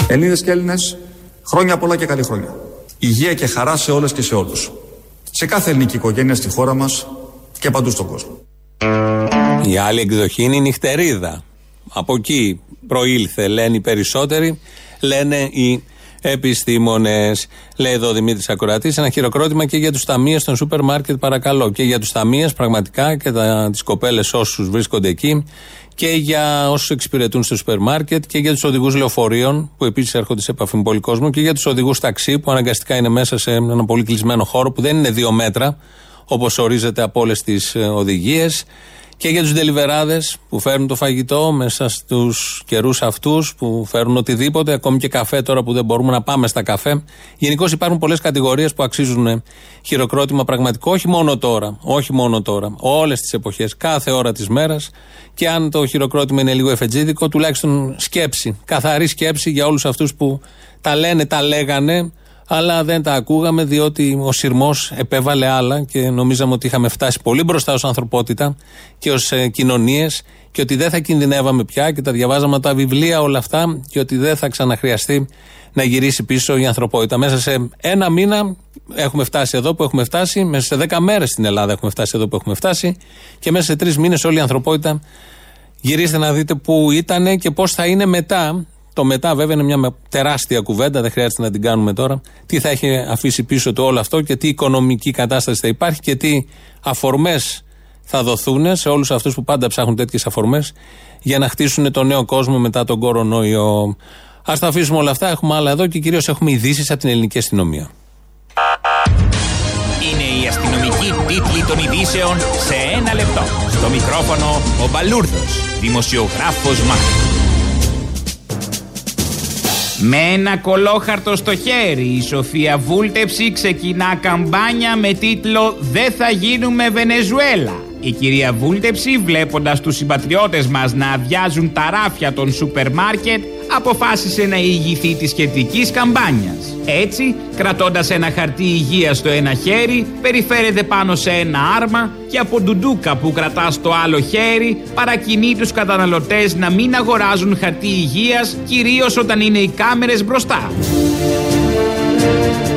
Ελληνίδες και Έλληνες, χρόνια πολλά και καλή χρόνια. Υγεία και χαρά σε όλες και σε όλους. Σε κάθε ελληνική οικογένεια στη χώρα μας και παντού στον κόσμο. Η άλλη εκδοχή είναι η νυχτερίδα. Από εκεί προήλθε, λένε οι περισσότεροι, λένε οι επιστήμονες. Λέει εδώ ο Δημήτρης Ακροατής, ένα χειροκρότημα και για τους ταμείες των σούπερ μάρκετ, παρακαλώ. Και για τους ταμείες, πραγματικά, και τις κοπέλες όσους βρίσκονται εκεί. Και για όσους εξυπηρετούν στο σούπερ μάρκετ. Και για τους οδηγούς λεωφορείων, που επίσης έρχονται σε επαφή με πολύ κόσμο. Και για τους οδηγούς ταξί, που αναγκαστικά είναι μέσα σε έναν πολύ κλεισμένο χώρο που δεν είναι 2 μέτρα. Όπως ορίζεται από όλες τις οδηγίες, και για τους ντελιβεράδες που φέρνουν το φαγητό μέσα στους καιρούς αυτούς, που φέρνουν οτιδήποτε, ακόμη και καφέ τώρα που δεν μπορούμε να πάμε στα καφέ. Γενικώς υπάρχουν πολλές κατηγορίες που αξίζουν χειροκρότημα πραγματικό, όχι μόνο τώρα, όλες τις εποχές, κάθε ώρα της μέρας, και αν το χειροκρότημα είναι λίγο εφετζίδικο, τουλάχιστον σκέψη, καθαρή σκέψη για όλους αυτούς που τα λέγανε, αλλά δεν τα ακούγαμε, διότι ο σειρμός επέβαλε άλλα και νομίζαμε ότι είχαμε φτάσει πολύ μπροστά ως ανθρωπότητα και ως κοινωνίες και ότι δεν θα κινδυνεύαμε πια, και τα διαβάζαμε τα βιβλία όλα αυτά και ότι δεν θα ξαναχρειαστεί να γυρίσει πίσω η ανθρωπότητα. Μέσα σε 1 μήνα έχουμε φτάσει εδώ που έχουμε φτάσει, μέσα σε 10 μέρες στην Ελλάδα έχουμε φτάσει εδώ που έχουμε φτάσει, και μέσα σε 3 μήνες όλη η ανθρωπότητα, γυρίστε να δείτε πού ήτανε και πώς θα είναι μετά. Το μετά βέβαια είναι μια τεράστια κουβέντα, δεν χρειάζεται να την κάνουμε τώρα. Τι θα έχει αφήσει πίσω του όλο αυτό και τι οικονομική κατάσταση θα υπάρχει και τι αφορμές θα δοθούν σε όλους αυτούς που πάντα ψάχνουν τέτοιες αφορμές για να χτίσουν τον νέο κόσμο μετά τον κορονοϊό. Ας τα αφήσουμε όλα αυτά, έχουμε άλλα εδώ και κυρίως έχουμε ειδήσεις από την ελληνική αστυνομία. Είναι η αστυνομική τίτλη των ειδήσεων σε 1 λεπτό. Στο μικρόφωνο ο Μπαλούρδος, δημοσιογράφος Μάρκος. Με ένα κολόχαρτο στο χέρι, η Σοφία Βούλτεψη ξεκινά καμπάνια με τίτλο «Δεν θα γίνουμε Βενεζουέλα». Η κυρία Βούλτεψη, βλέποντας τους συμπατριώτες μας να αδειάζουν τα ράφια των σούπερ μάρκετ, αποφάσισε να ηγηθεί της σχετικής καμπάνιας. Έτσι, κρατώντας ένα χαρτί υγείας στο ένα χέρι, περιφέρεται πάνω σε ένα άρμα και από ντουντούκα που κρατά στο άλλο χέρι, παρακινεί τους καταναλωτές να μην αγοράζουν χαρτί υγείας, κυρίως όταν είναι οι κάμερες μπροστά.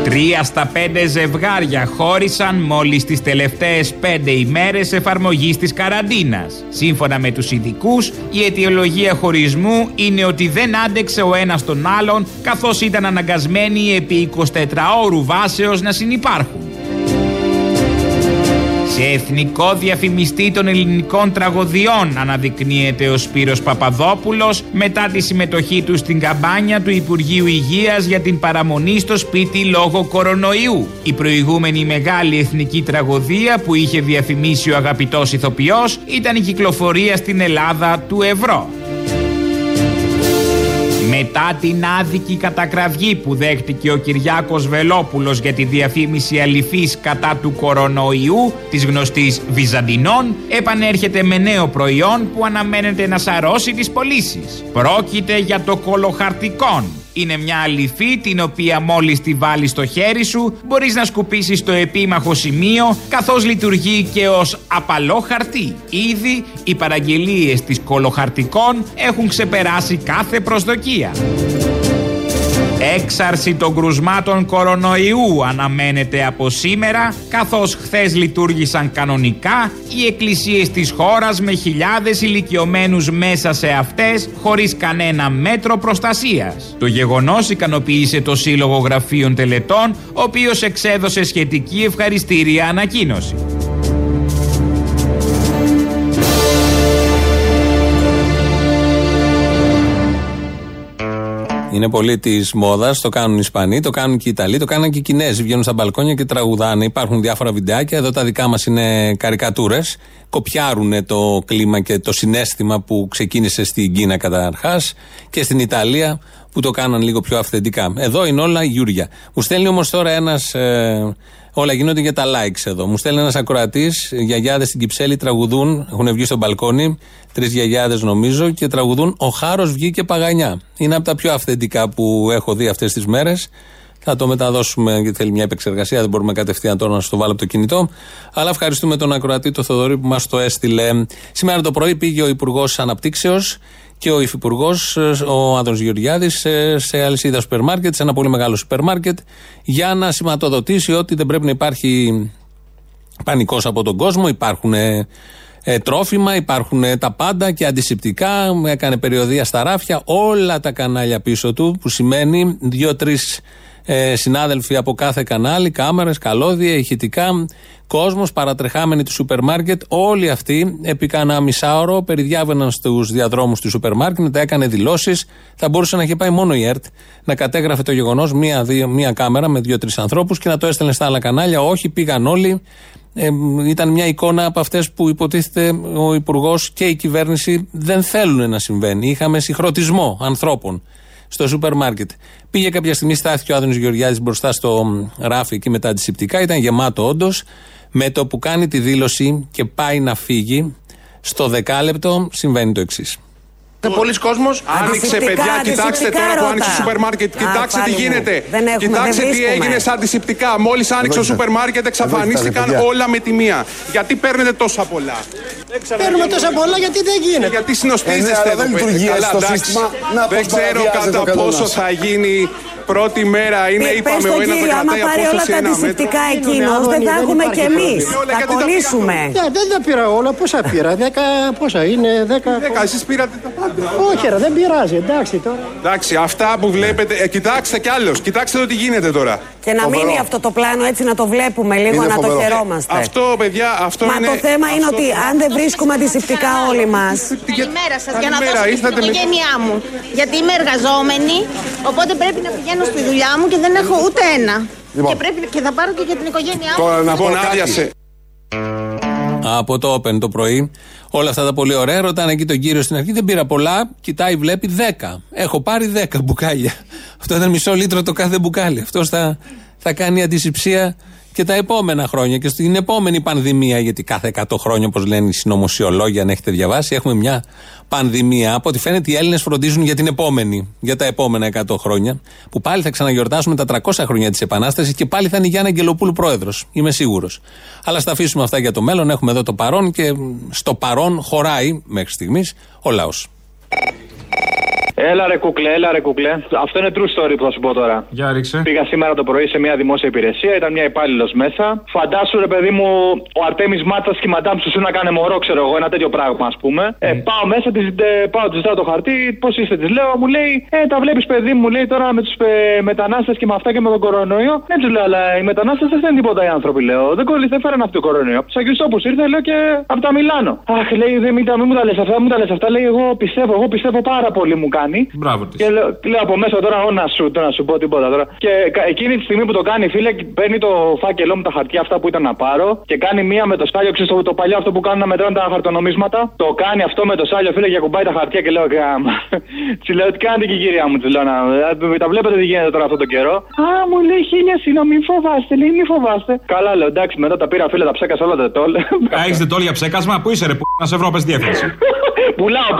3 στα 5 ζευγάρια χώρισαν μόλις τις τελευταίες 5 ημέρες εφαρμογής της καραντίνας. Σύμφωνα με τους ειδικούς, η αιτιολογία χωρισμού είναι ότι δεν άντεξε ο ένας τον άλλον, καθώς ήταν αναγκασμένοι επί 24ωρου βάσεως να συνυπάρχουν. Σε εθνικό διαφημιστή των ελληνικών τραγωδιών αναδεικνύεται ο Σπύρος Παπαδόπουλος μετά τη συμμετοχή του στην καμπάνια του Υπουργείου Υγείας για την παραμονή στο σπίτι λόγω κορονοϊού. Η προηγούμενη μεγάλη εθνική τραγωδία που είχε διαφημίσει ο αγαπητός ηθοποιός ήταν η κυκλοφορία στην Ελλάδα του Ευρώ. Μετά την άδικη κατακραυγή που δέχτηκε ο Κυριάκος Βελόπουλος για τη διαφήμιση αληθής κατά του κορονοϊού, της γνωστής Βυζαντινών, επανέρχεται με νέο προϊόν που αναμένεται να σαρώσει τις πωλήσεις. Πρόκειται για το κολοχαρτικόν. Είναι μια αληθή την οποία μόλις τη βάλεις στο χέρι σου μπορείς να σκουπίσεις το επίμαχο σημείο, καθώς λειτουργεί και ως απαλό χαρτί. Ήδη οι παραγγελίες της κολοχαρτικών έχουν ξεπεράσει κάθε προσδοκία. Έξαρση των κρουσμάτων κορονοϊού αναμένεται από σήμερα, καθώς χθες λειτουργήσαν κανονικά οι εκκλησίες της χώρας με χιλιάδες ηλικιωμένους μέσα σε αυτές, χωρίς κανένα μέτρο προστασίας. Το γεγονός ικανοποίησε το Σύλλογο Γραφείων Τελετών, ο οποίος εξέδωσε σχετική ευχαριστήρια ανακοίνωση. Είναι πολύ τη μόδα, το κάνουν οι Ισπανοί, το κάνουν και οι Ιταλοί, το κάνουν και οι Κινέζοι. Βγαίνουν στα μπαλκόνια και τραγουδάνε. Υπάρχουν διάφορα βιντεάκια, εδώ τα δικά μας είναι καρικατούρες. Κοπιάρουν το κλίμα και το συναίσθημα που ξεκίνησε στην Κίνα καταρχάς και στην Ιταλία που το κάναν λίγο πιο αυθεντικά. Εδώ είναι όλα γιούρια. Μου στέλνει όμως τώρα ένας. Όλα γίνονται για τα likes εδώ. Μου στέλνει ένας ακροατής, γιαγιάδες στην Κυψέλη τραγουδούν, έχουν βγει στο μπαλκόνι, 3 γιαγιάδες νομίζω, και τραγουδούν «Ο Χάρος βγήκε παγανιά». Είναι από τα πιο αυθεντικά που έχω δει αυτές τις μέρες. Θα το μεταδώσουμε γιατί θέλει μια επεξεργασία, δεν μπορούμε κατευθείαν τώρα να σας το βάλω από το κινητό. Αλλά ευχαριστούμε τον ακροατή, τον Θοδωρή, που μας το έστειλε. Σήμερα το πρωί πήγε ο Υπουργός Αναπτύξεως και ο Υφυπουργός, ο Άδωνης Γεωργιάδης, σε αλυσίδα σούπερ μάρκετ, σε ένα πολύ μεγάλο σούπερ μάρκετ, για να σηματοδοτήσει ότι δεν πρέπει να υπάρχει πανικός από τον κόσμο. Υπάρχουν τρόφιμα, υπάρχουν τα πάντα και αντισηπτικά. Έκανε περιοδεία στα ράφια, όλα τα κανάλια πίσω του, που σημαίνει 2-3 συνάδελφοι από κάθε κανάλι, κάμερες, καλώδια, ηχητικά, κόσμος, παρατρεχάμενοι του σούπερ μάρκετ. Όλοι αυτοί επί κάνα μισάωρο περιδιάβαιναν στους διαδρόμους του σούπερ μάρκετ, τα έκανε δηλώσεις. Θα μπορούσε να είχε πάει μόνο η ΕΡΤ να κατέγραφε το γεγονός, μία κάμερα με 2-3 ανθρώπους, και να το έστελνε στα άλλα κανάλια. Όχι, πήγαν όλοι. Ήταν μια εικόνα από αυτές που υποτίθεται ο Υπουργός και η κυβέρνηση δεν θέλουν να συμβαίνει. Είχαμε συγχρονισμό ανθρώπων στο σούπερ μάρκετ. Πήγε κάποια στιγμή, στάθηκε ο Άδωνης Γεωργιάδης μπροστά στο ράφι εκεί με τα αντισηπτικά, ήταν γεμάτο όντως. Με το που κάνει τη δήλωση και πάει να φύγει, στο δεκάλεπτο συμβαίνει το εξής. Πολλοί κόσμος άνοιξε, παιδιά, κοιτάξτε τώρα που άνοιξε το σούπερ μάρκετ, κοιτάξτε τι γίνεται, κοιτάξτε τι έγινε στα αντισηπτικά. Μόλις άνοιξε το σούπερ μάρκετ εξαφανίστηκαν όλα με τη μία. Γιατί παίρνετε τόσα πολλά? Παίρνουμε τόσα πολλά γιατί δεν γίνεται. Γιατί συνοστίζεστε εδώ πέρα? Δεν ξέρω κατά πόσο θα γίνει. Πρώτη μέρα είναι, είπαμε, ο ένας να κρατάει απόσταση 1 μέτρο. Πες τον κύριο, άμα πάρει όλα τα αντισηπτικά εκείνος, δεν θα έχουμε κι εμείς. Θα κολλήσουμε. Δεν τα πήρα όλα, πόσα πήρα, 10, πόσα είναι, 10. 10, εσείς πήρατε τα πάντα. Όχι ρε, δεν πειράζει, εντάξει τώρα. Εντάξει, αυτά που βλέπετε, κοιτάξτε κι άλλος, κοιτάξτε το τι γίνεται τώρα. Και να μείνει αυτό το πλάνο έτσι, να το βλέπουμε λίγο, να το χαιρόμαστε. Αυτό, παιδιά, αυτό είναι. Μα το θέμα είναι ότι αν δεν βρίσκουμε αντισηπτικά όλοι μας. Καλημέρα σας, για να δώσω την οικογένειά μου. Γιατί είμαι εργαζόμενη, οπότε πρέπει να πηγαίνω στη δουλειά μου και δεν έχω ούτε ένα. Λοιπόν. Και πρέπει και θα πάρω και για την οικογένειά μου. Τώρα να πω, άδειασε. Από το Open το πρωί. Όλα αυτά τα πολύ ωραία. Ρωτάνε εκεί τον κύριο στην αρχή. Δεν πήρα πολλά. Κοιτάει, βλέπει 10. Έχω πάρει 10 μπουκάλια. Αυτό ήταν μισό λίτρο το κάθε μπουκάλι. Αυτό θα κάνει αντισηψία και τα επόμενα χρόνια και στην επόμενη πανδημία. Γιατί κάθε 100 χρόνια, όπως λένε οι συνωμοσιολόγοι, αν έχετε διαβάσει, έχουμε μια πανδημία. Από ό,τι φαίνεται, οι Έλληνες φροντίζουν για την επόμενη, για τα επόμενα 100 χρόνια, που πάλι θα ξαναγιορτάσουμε τα 300 χρόνια της Επανάστασης και πάλι θα είναι η Γιάννα Αγγελοπούλου πρόεδρος. Είμαι σίγουρος. Αλλά στα αφήσουμε αυτά για το μέλλον. Έχουμε εδώ το παρόν και στο παρόν χωράει μέχρι στιγμής ο λαός. Έλα ρε κουκλέ. Αυτό είναι true story που θα σου πω τώρα. Για ρίξε. Πήγα σήμερα το πρωί σε μια δημόσια υπηρεσία, ήταν μια υπάλληλος μέσα. Φαντάσου ρε παιδί μου, ο Αρτέμις Μάτσας και η μαντάμ σου να κάνε μωρό, ξέρω εγώ, ένα τέτοιο πράγμα ας πούμε. Πάω μέσα, τη ζητάω το χαρτί, πώς είστε, τη λέω, μου λέει, τα βλέπεις παιδί μου, λέει τώρα με τους μετανάστες και με αυτά και με τον κορονοϊό. Δεν του λέω, αλλά οι μετανάστες δεν είναι τίποτα οι άνθρωποι, λέω. Δεν φέραν αυτό το κορονοϊό. Από τους Αγίους Τόπους ήρθε, λέω, και από τα Μιλάνο. Αχ, λέει, μην μου τα λες αυτά, λέει, εγώ πιστεύω πάρα πολύ μου κάνει. Μπράβο της. Και λέω από μέσα τώρα, να σου πω τίποτα τώρα. Και εκείνη τη στιγμή που το κάνει, φίλε, παίρνει το φάκελό μου, τα χαρτιά αυτά που ήταν να πάρω, και κάνει μία με το σάλιο. Ξέρεις το παλιό αυτό που κάνουν να μετράνε τα χαρτονομίσματα. Το κάνει αυτό με το σάλιο, φίλε, και ακουμπάει τα χαρτιά και λέω, τη λέω, τι κάνετε και η κυρία μου, τη λέω, τα βλέπετε τι γίνεται τώρα αυτό το καιρό. Α, μου λέει, χίλια συγγνώμη, μη φοβάστε. Καλά, λέω, εντάξει, μετά τα πήρα, φίλε, τα ψέκασα όλα Ντετόλ. Α, έχει Ντετόλ για ψέκασμα, πού είσαι ρε, να σε βρω, πες διεύθυνση. Πουλάω,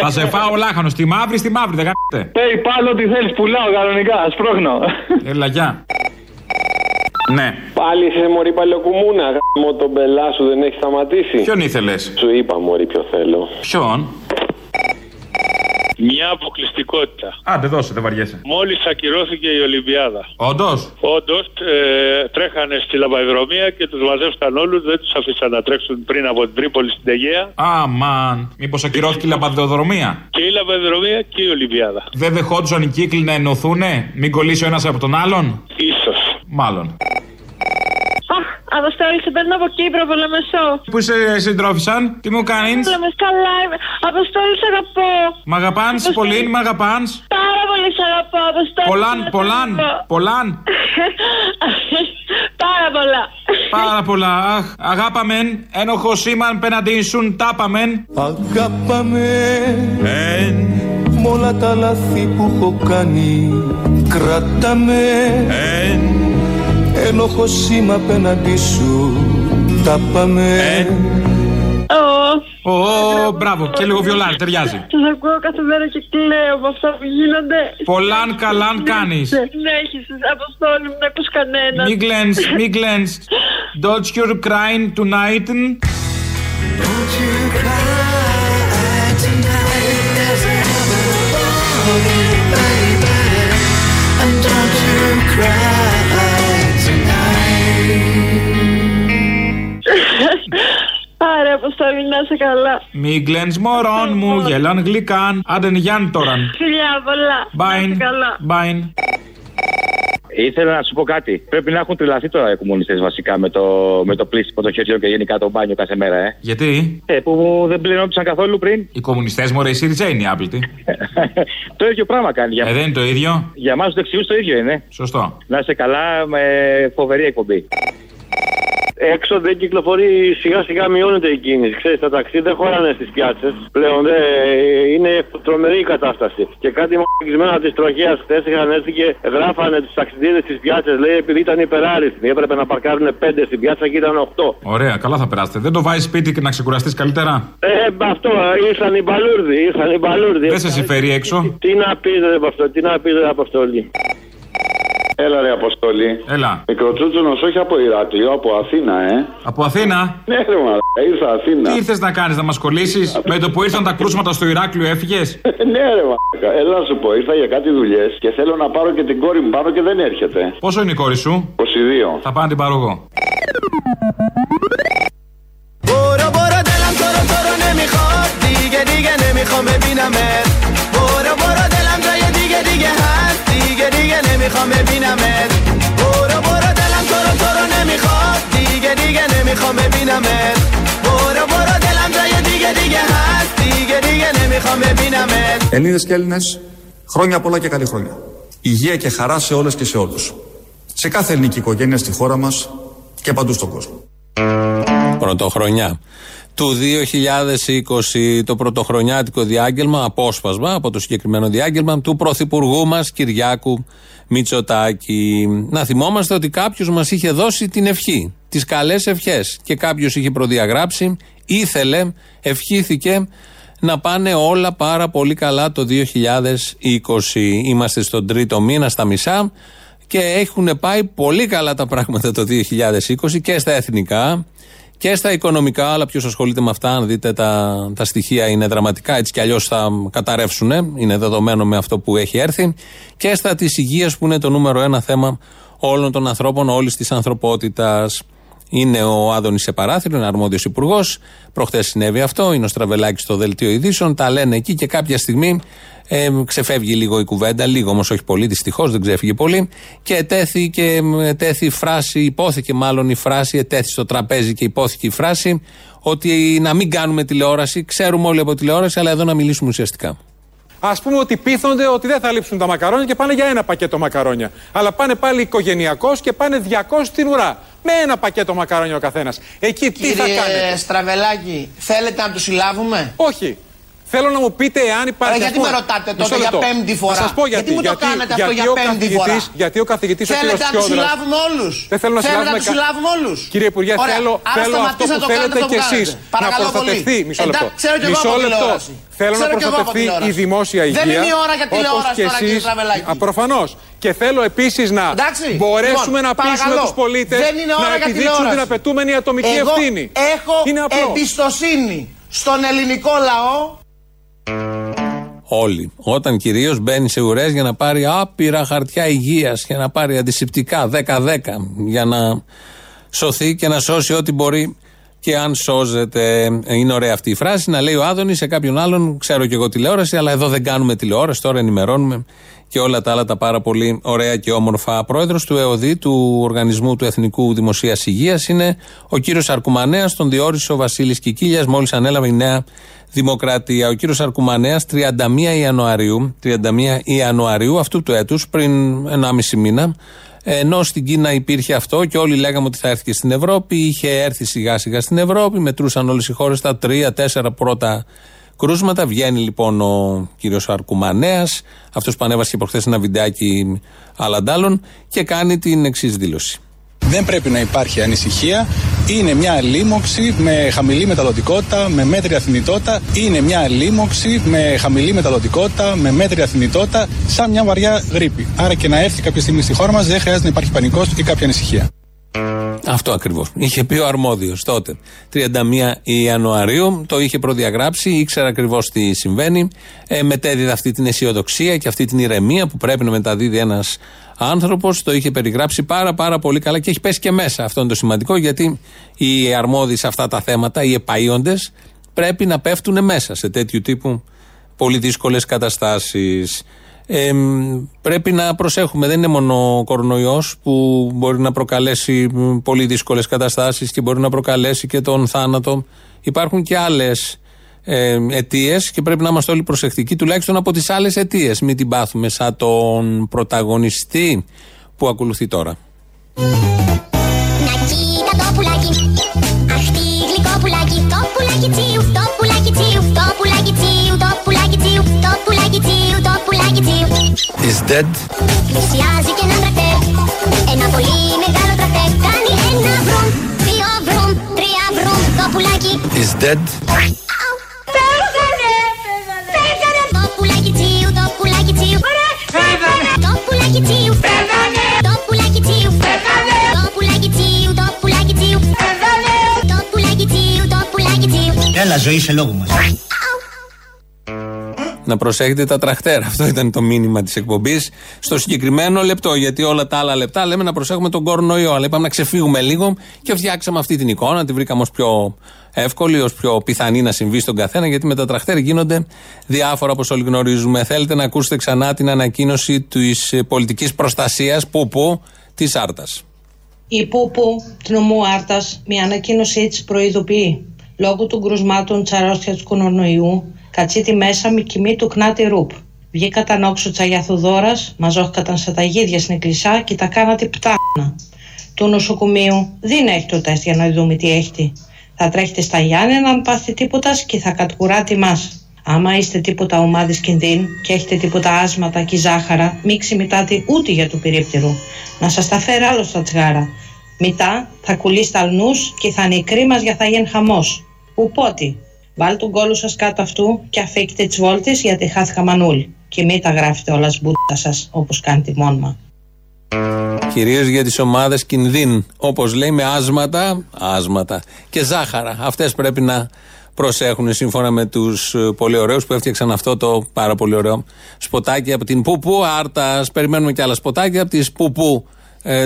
θα σε φάω λάχανο, στη μαύρη δεν κάνετε. PayPal, ό,τι θέλεις, πουλάω κανονικά, σπρώχνω. Έλα, γεια. Ναι. Πάλι σε μωρή παλαιοκουμούνα, γάμο τον πελά σου δεν έχει σταματήσει. Ποιον ήθελες? Σου είπα μωρή ποιο θέλω. Ποιον? Μια αποκλειστικότητα. Άντε, δώσε, δεν βαριέσαι. Μόλις ακυρώθηκε η Ολυμπιάδα. Όντως, τρέχανε στη λαμπαδρομία και τους μαζεύσαν όλους, δεν τους αφήσαν να τρέξουν πριν από την Τρίπολη στην Αιγαία. Αμάν. Μήπως ακυρώθηκε η λαμπαδρομία? Και η λαμπαδρομία και η Ολυμπιάδα. Δεν δεχόντουσαν οι κύκλοι να ενωθούνε, μην κολλήσει ο ένας από τον άλλον. Ίσως. Μάλλον. Αποστόλη, σε παίρνω από Κύπρο, από Λεμεσό. Πού σε συντρόφισαν, τι μου κάνεις? Καλά είμαι. Αποστόλη, σ' αγαπώ. Μ' αγαπάνς, πολύ, μ' αγαπάνς. Πάρα πολύ σ' αγαπώ, Αποστόλη. Πολλάν. Πάρα πολλά. Πάρα πολλά, αχ. Αγάπαμεν, ένοχος σήμαν πέναντι σουν τάπαμεν. Αγάπαμεν, μ' όλα τα λάθη που έχω κάνει, κράταμεν. Ένοχο σήμα απέναντί σου, τα πάμε. Μπράβο, και λίγο βιολάρι, ταιριάζει. Σας ακούω κάθε μέρα και κλαίω από αυτά που γίνονται. Πολλάν καλάν κάνεις. Δεν έχεις, Αποστόλη μου, να ακούς κανέναν. Μην κλαίνεις. Don't you cry tonight. Don't you cry tonight. There's never more baby. And don't you cry. Άρα, Αποστόλη, να είσαι καλά. Μη γκλένεις μωρών μου, γελάν γλυκάν. Άντε γιάν τώραν. Φιλιά πολλά. Μπάιν. Ήθελα να σου πω κάτι. Πρέπει να έχουν τρελαθεί τώρα οι κομμουνιστές βασικά με το πλήσιμο των χεριών και γενικά το μπάνιο κάθε μέρα, Γιατί? Που δεν πληρώνονταν καθόλου πριν. Οι κομμουνιστές, μωρέ, η ΣΥΡΙΖΑ είναι άπλητοι. Το ίδιο πράγμα κάνει. Δεν είναι το ίδιο. Για εμάς τους δεξιούς το ίδιο είναι. Σωστό. Να είσαι καλά, με φοβερή εκπομπή. Έξω δεν κυκλοφορεί, σιγά-σιγά μειώνεται η κίνηση. Ξέρεις, τα ταξί δεν χωράνε στις πιάτσες. Πλέον είναι τρομερή η κατάσταση. Και κάτι μαγισμένα της τροχέας χθες είχαν έρθει και γράφανε τους ταξιδίδες στις πιάτσες. Λέει, επειδή ήταν υπεράριθμοι, έπρεπε να παρκάρουν 5 στην πιάτσα και ήταν 8. Ωραία, καλά θα περάσετε. Δεν το βάζεις σπίτι και να ξεκουραστείς καλύτερα? Αυτό, ήρθαν οι μπαλούρδοι. Δεν σε συμφέρει έξω. Τι να πείτε από αυτό, Έλα ρε Αποστόλη. Έλα. Μικροτσούτσουνος όχι από Ηράκλειο, από Αθήνα, Από Αθήνα? Ναι, ρε μαλάκα, ήρθα Αθήνα. Τι ήρθες να κάνεις, να μας κολλήσεις? Με το που ήρθαν τα κρούσματα στο Ηράκλειο έφυγες? Ναι, ρε μαλάκα, έλα σου πω, ήρθα για κάτι δουλειές και θέλω να πάρω και την κόρη μου πάνω και δεν έρχεται. Πόσο είναι η κόρη σου? 22. Θα πάω να την πάρω εγώ. Ελληνίδες και Έλληνες, χρόνια πολλά και καλή χρόνια. Υγεία και χαρά σε όλες και σε όλους. Σε κάθε ελληνική οικογένεια στη χώρα μας και παντού στον κόσμο. Πρωτοχρονιά του 2020, το πρωτοχρονιάτικο διάγγελμα, απόσπασμα από το συγκεκριμένο διάγγελμα του Πρωθυπουργού μας Κυριάκου Μητσοτάκη. Να θυμόμαστε ότι κάποιος μας είχε δώσει την ευχή, τις καλές ευχές, και κάποιος είχε προδιαγράψει, ήθελε, ευχήθηκε να πάνε όλα πάρα πολύ καλά το 2020. Είμαστε στον τρίτο μήνα, στα μισά, και έχουν πάει πολύ καλά τα πράγματα το 2020 και στα εθνικά και στα οικονομικά, αλλά ποιος ασχολείται με αυτά, αν δείτε τα στοιχεία είναι δραματικά, έτσι κι αλλιώς θα καταρρεύσουν, είναι δεδομένο με αυτό που έχει έρθει, και στα της υγείας που είναι το νούμερο ένα θέμα όλων των ανθρώπων, όλης της ανθρωπότητας. Είναι ο Άδωνης σε παράθυρο, είναι αρμόδιος υπουργός. Προχτές συνέβη αυτό. Είναι ο Στραβελάκης στο δελτίο ειδήσεων. Τα λένε εκεί και κάποια στιγμή ξεφεύγει λίγο η κουβέντα. Λίγο όμως, όχι πολύ. Δυστυχώς δεν ξέφυγε πολύ. Και ετέθη φράση, ετέθη στο τραπέζι και υπόθηκε η φράση ότι να μην κάνουμε τηλεόραση. Ξέρουμε όλοι από τηλεόραση, αλλά εδώ να μιλήσουμε ουσιαστικά. Ας πούμε ότι πείθονται ότι δεν θα λείψουν τα μακαρόνια και πάνε για ένα πακέτο μακαρόνια. Αλλά πάνε πάλι οικογενειακώς και πάνε 200 στην ουρά. Με ένα πακέτο μακαρόνια ο καθένας. Εκεί τι θα κάνετε? Κύριε Στραβελάκη, θέλετε να τους συλλάβουμε? Όχι. Θέλω να μου πείτε εάν υπάρχει. Αλλά γιατί με ρωτάτε τότε για πέμπτη φορά? Να σας πω γιατί. Γιατί μου το κάνετε αυτό για πέμπτη φορά? Γιατί ο καθηγητής ο κ. Σιόδρας. Θέλετε να τους συλλάβουμε όλους? Δεν θέλω να συλλάβουμε όλους. Κύριε Υπουργέ, θέλω αυτό που θέλετε κι εσείς. Να προστατευτεί. Μισό λεπτό. Θέλω να προστατευτεί η δημόσια υγεία. Δεν είναι η ώρα για τηλεόραση τώρα, κύριε Στραβελάκη. Προφανώς. Και θέλω επίσης να μπορέσουμε να πείσουμε τους πολίτες να επιδείξουν την απαιτούμενη ατομική ευθύνη. Έχω εμπιστοσύνη στον ελληνικό λαό. Όλοι. Όταν κυρίως μπαίνει σε ουρές για να πάρει άπειρα χαρτιά υγείας, για να πάρει αντισηπτικά 10-10, για να σωθεί και να σώσει ό,τι μπορεί και αν σώζεται. Είναι ωραία αυτή η φράση να λέει ο Άδωνης σε κάποιον άλλον, ξέρω και εγώ τηλεόραση, αλλά εδώ δεν κάνουμε τηλεόραση, τώρα ενημερώνουμε και όλα τα άλλα τα πάρα πολύ ωραία και όμορφα. Πρόεδρος του ΕΟΔΗ, του Οργανισμού του Εθνικού Δημοσίας Υγείας, είναι ο κύριος Αρκουμανέας, τον διόρισε ο Βασίλης Κικίλιας, μόλις ανέλαβε η Νέα Δημοκρατία. Ο κύριος Αρκουμανέας 31 Ιανουαρίου αυτού του έτους, πριν 1,5 μήνα, ενώ στην Κίνα υπήρχε αυτό και όλοι λέγαμε ότι θα έρθει και στην Ευρώπη, είχε έρθει σιγά σιγά στην Ευρώπη, μετρούσαν όλες οι χώρες τα 3-4 πρώτα κρούσματα. Βγαίνει λοιπόν ο κύριος Αρκουμανέας, αυτός που ανέβασε προχθές ένα βιντεάκι αλλαντάλλων, και κάνει την εξής δήλωση. Δεν πρέπει να υπάρχει ανησυχία. Είναι μια λίμωξη με χαμηλή μεταλλοντικότητα, με μέτρια θνητότητα. Σαν μια βαριά γρίπη. Άρα και να έρθει κάποια στιγμή στη χώρα μας, δεν χρειάζεται να υπάρχει πανικός ή κάποια ανησυχία. Αυτό ακριβώς. Είχε πει ο αρμόδιος τότε. 31 Ιανουαρίου το είχε προδιαγράψει, ήξερα ακριβώς τι συμβαίνει. Μετέδιδε αυτή την αισιοδοξία και αυτή την ηρεμία που πρέπει να μεταδίδει ένας άνθρωπος. Το είχε περιγράψει πάρα πολύ καλά και έχει πέσει και μέσα. Αυτό είναι το σημαντικό, γιατί οι αρμόδιοι σε αυτά τα θέματα, οι επαΐοντες, πρέπει να πέφτουν μέσα σε τέτοιου τύπου πολύ δύσκολες καταστάσεις. Πρέπει να προσέχουμε, δεν είναι μόνο ο κορονοϊός που μπορεί να προκαλέσει πολύ δύσκολες καταστάσεις και μπορεί να προκαλέσει και τον θάνατο. Υπάρχουν και άλλες αιτίες και πρέπει να είμαστε όλοι προσεκτικοί, τουλάχιστον από τις άλλες αιτίες μην την πάθουμε σαν τον πρωταγωνιστή που ακολουθεί τώρα. Is dead. Πλησιάζει και έναν τρακτέρ, ένα πολύ μεγάλο τρακτέρ. Κάνει ένα βρουμ, δύο βρουμ, τρία βρουμ. Το πουλάκι is dead. Πέθανε, πέθανε. Το πουλάκι τσίου, το πουλάκι τσίου. Πέθανε. Το πουλάκι τσίου, πέθανε. Το πουλάκι τσίου, πέθανε. Το πουλάκι τσίου, το πουλάκι τσίου. Πέθανε. Το πουλάκι τσίου, το πουλάκι τσίου. Έλα ζωή σε λόγο μας. Να προσέχετε τα τραχτέρ. Αυτό ήταν το μήνυμα της εκπομπής. Στο συγκεκριμένο λεπτό, γιατί όλα τα άλλα λεπτά λέμε να προσέχουμε τον κορονοϊό. Αλλά είπαμε να ξεφύγουμε λίγο και φτιάξαμε αυτή την εικόνα. Τη βρήκαμε ως πιο εύκολη, ως πιο πιθανή να συμβεί στον καθένα. Γιατί με τα τραχτέρ γίνονται διάφορα, όπως όλοι γνωρίζουμε. Θέλετε να ακούσετε ξανά την ανακοίνωση της πολιτικής προστασίας Πούπου της Άρτας. Η Πούπου του νομού Άρτας, μια ανακοίνωσή της προειδοποιεί λόγω των κρουσμάτων τη αρρώστια του κορονοϊού. Κατσίτη μέσα με κοιμή του κνάτη ρούπ. Βγήκαταν όξο τσαγιαθουδόρα, μαζόχκαταν στα ταγίδια στην εκκλησιά και τα κάνατε πτάνα. Του νοσοκομείου δεν έχει το τεστ για να δούμε τι έχετε. Θα τρέχετε στα Γιάννενα αν πάθετε τίποτα και θα κατκουράτε μας. Άμα είστε τίποτα ομάδες κινδύν και έχετε τίποτα άσματα και ζάχαρα, μην ξημητάτε ούτε για του περίπτερου. Να σας τα φέρει άλλο στα τσιγάρα. Μετά θα κουλήσετε αλνούς και θα νικρή μας για θα γίνει χαμός. Ουπότι. Βάλτε τον κόλο σας κάτω αυτού και αφήκετε τις βόλτες γιατί χάθηκα μανούλη. Και μην τα γράφετε όλα σμπούτα σας όπως κάνετε μόνιμα. Κυρίως για τις ομάδες κινδύν, όπως λέει, με άσματα και ζάχαρα. Αυτές πρέπει να προσέχουν σύμφωνα με τους πολύ ωραίους που έφτιαξαν αυτό το πάρα πολύ ωραίο σποτάκι από την Πουπού Άρτα. Περιμένουμε και άλλα σποτάκια από τις Πουπού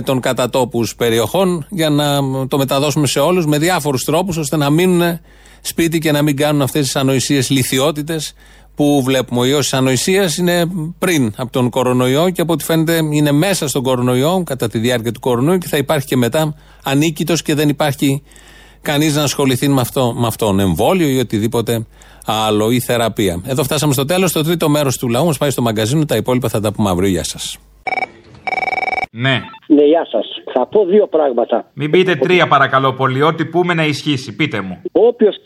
των κατατόπους περιοχών για να το μεταδώσουμε σε όλους με διάφορους τρόπους ώστε να μείνουν σπίτι και να μην κάνουν αυτές τις ανοησίες, λιθιότητες που βλέπουμε. Ο ιός της ανοησίας είναι πριν από τον κορονοϊό και από ό,τι φαίνεται είναι μέσα στον κορονοϊό κατά τη διάρκεια του κορονοϊού και θα υπάρχει και μετά ανίκητος και δεν υπάρχει κανείς να ασχοληθεί με αυτόν εμβόλιο ή οτιδήποτε άλλο ή θεραπεία. Εδώ φτάσαμε στο τέλος, το τρίτο μέρος του λαού μας πάει στο μαγκαζίνο, τα υπόλοιπα θα τα πούμε αύριο. Γεια σας. Ναι. Ναι, γεια σας. Θα πω δύο πράγματα. Μην πείτε τρία, παρακαλώ πολύ. Ό,τι πούμε να ισχύσει. Πείτε μου. Όποιος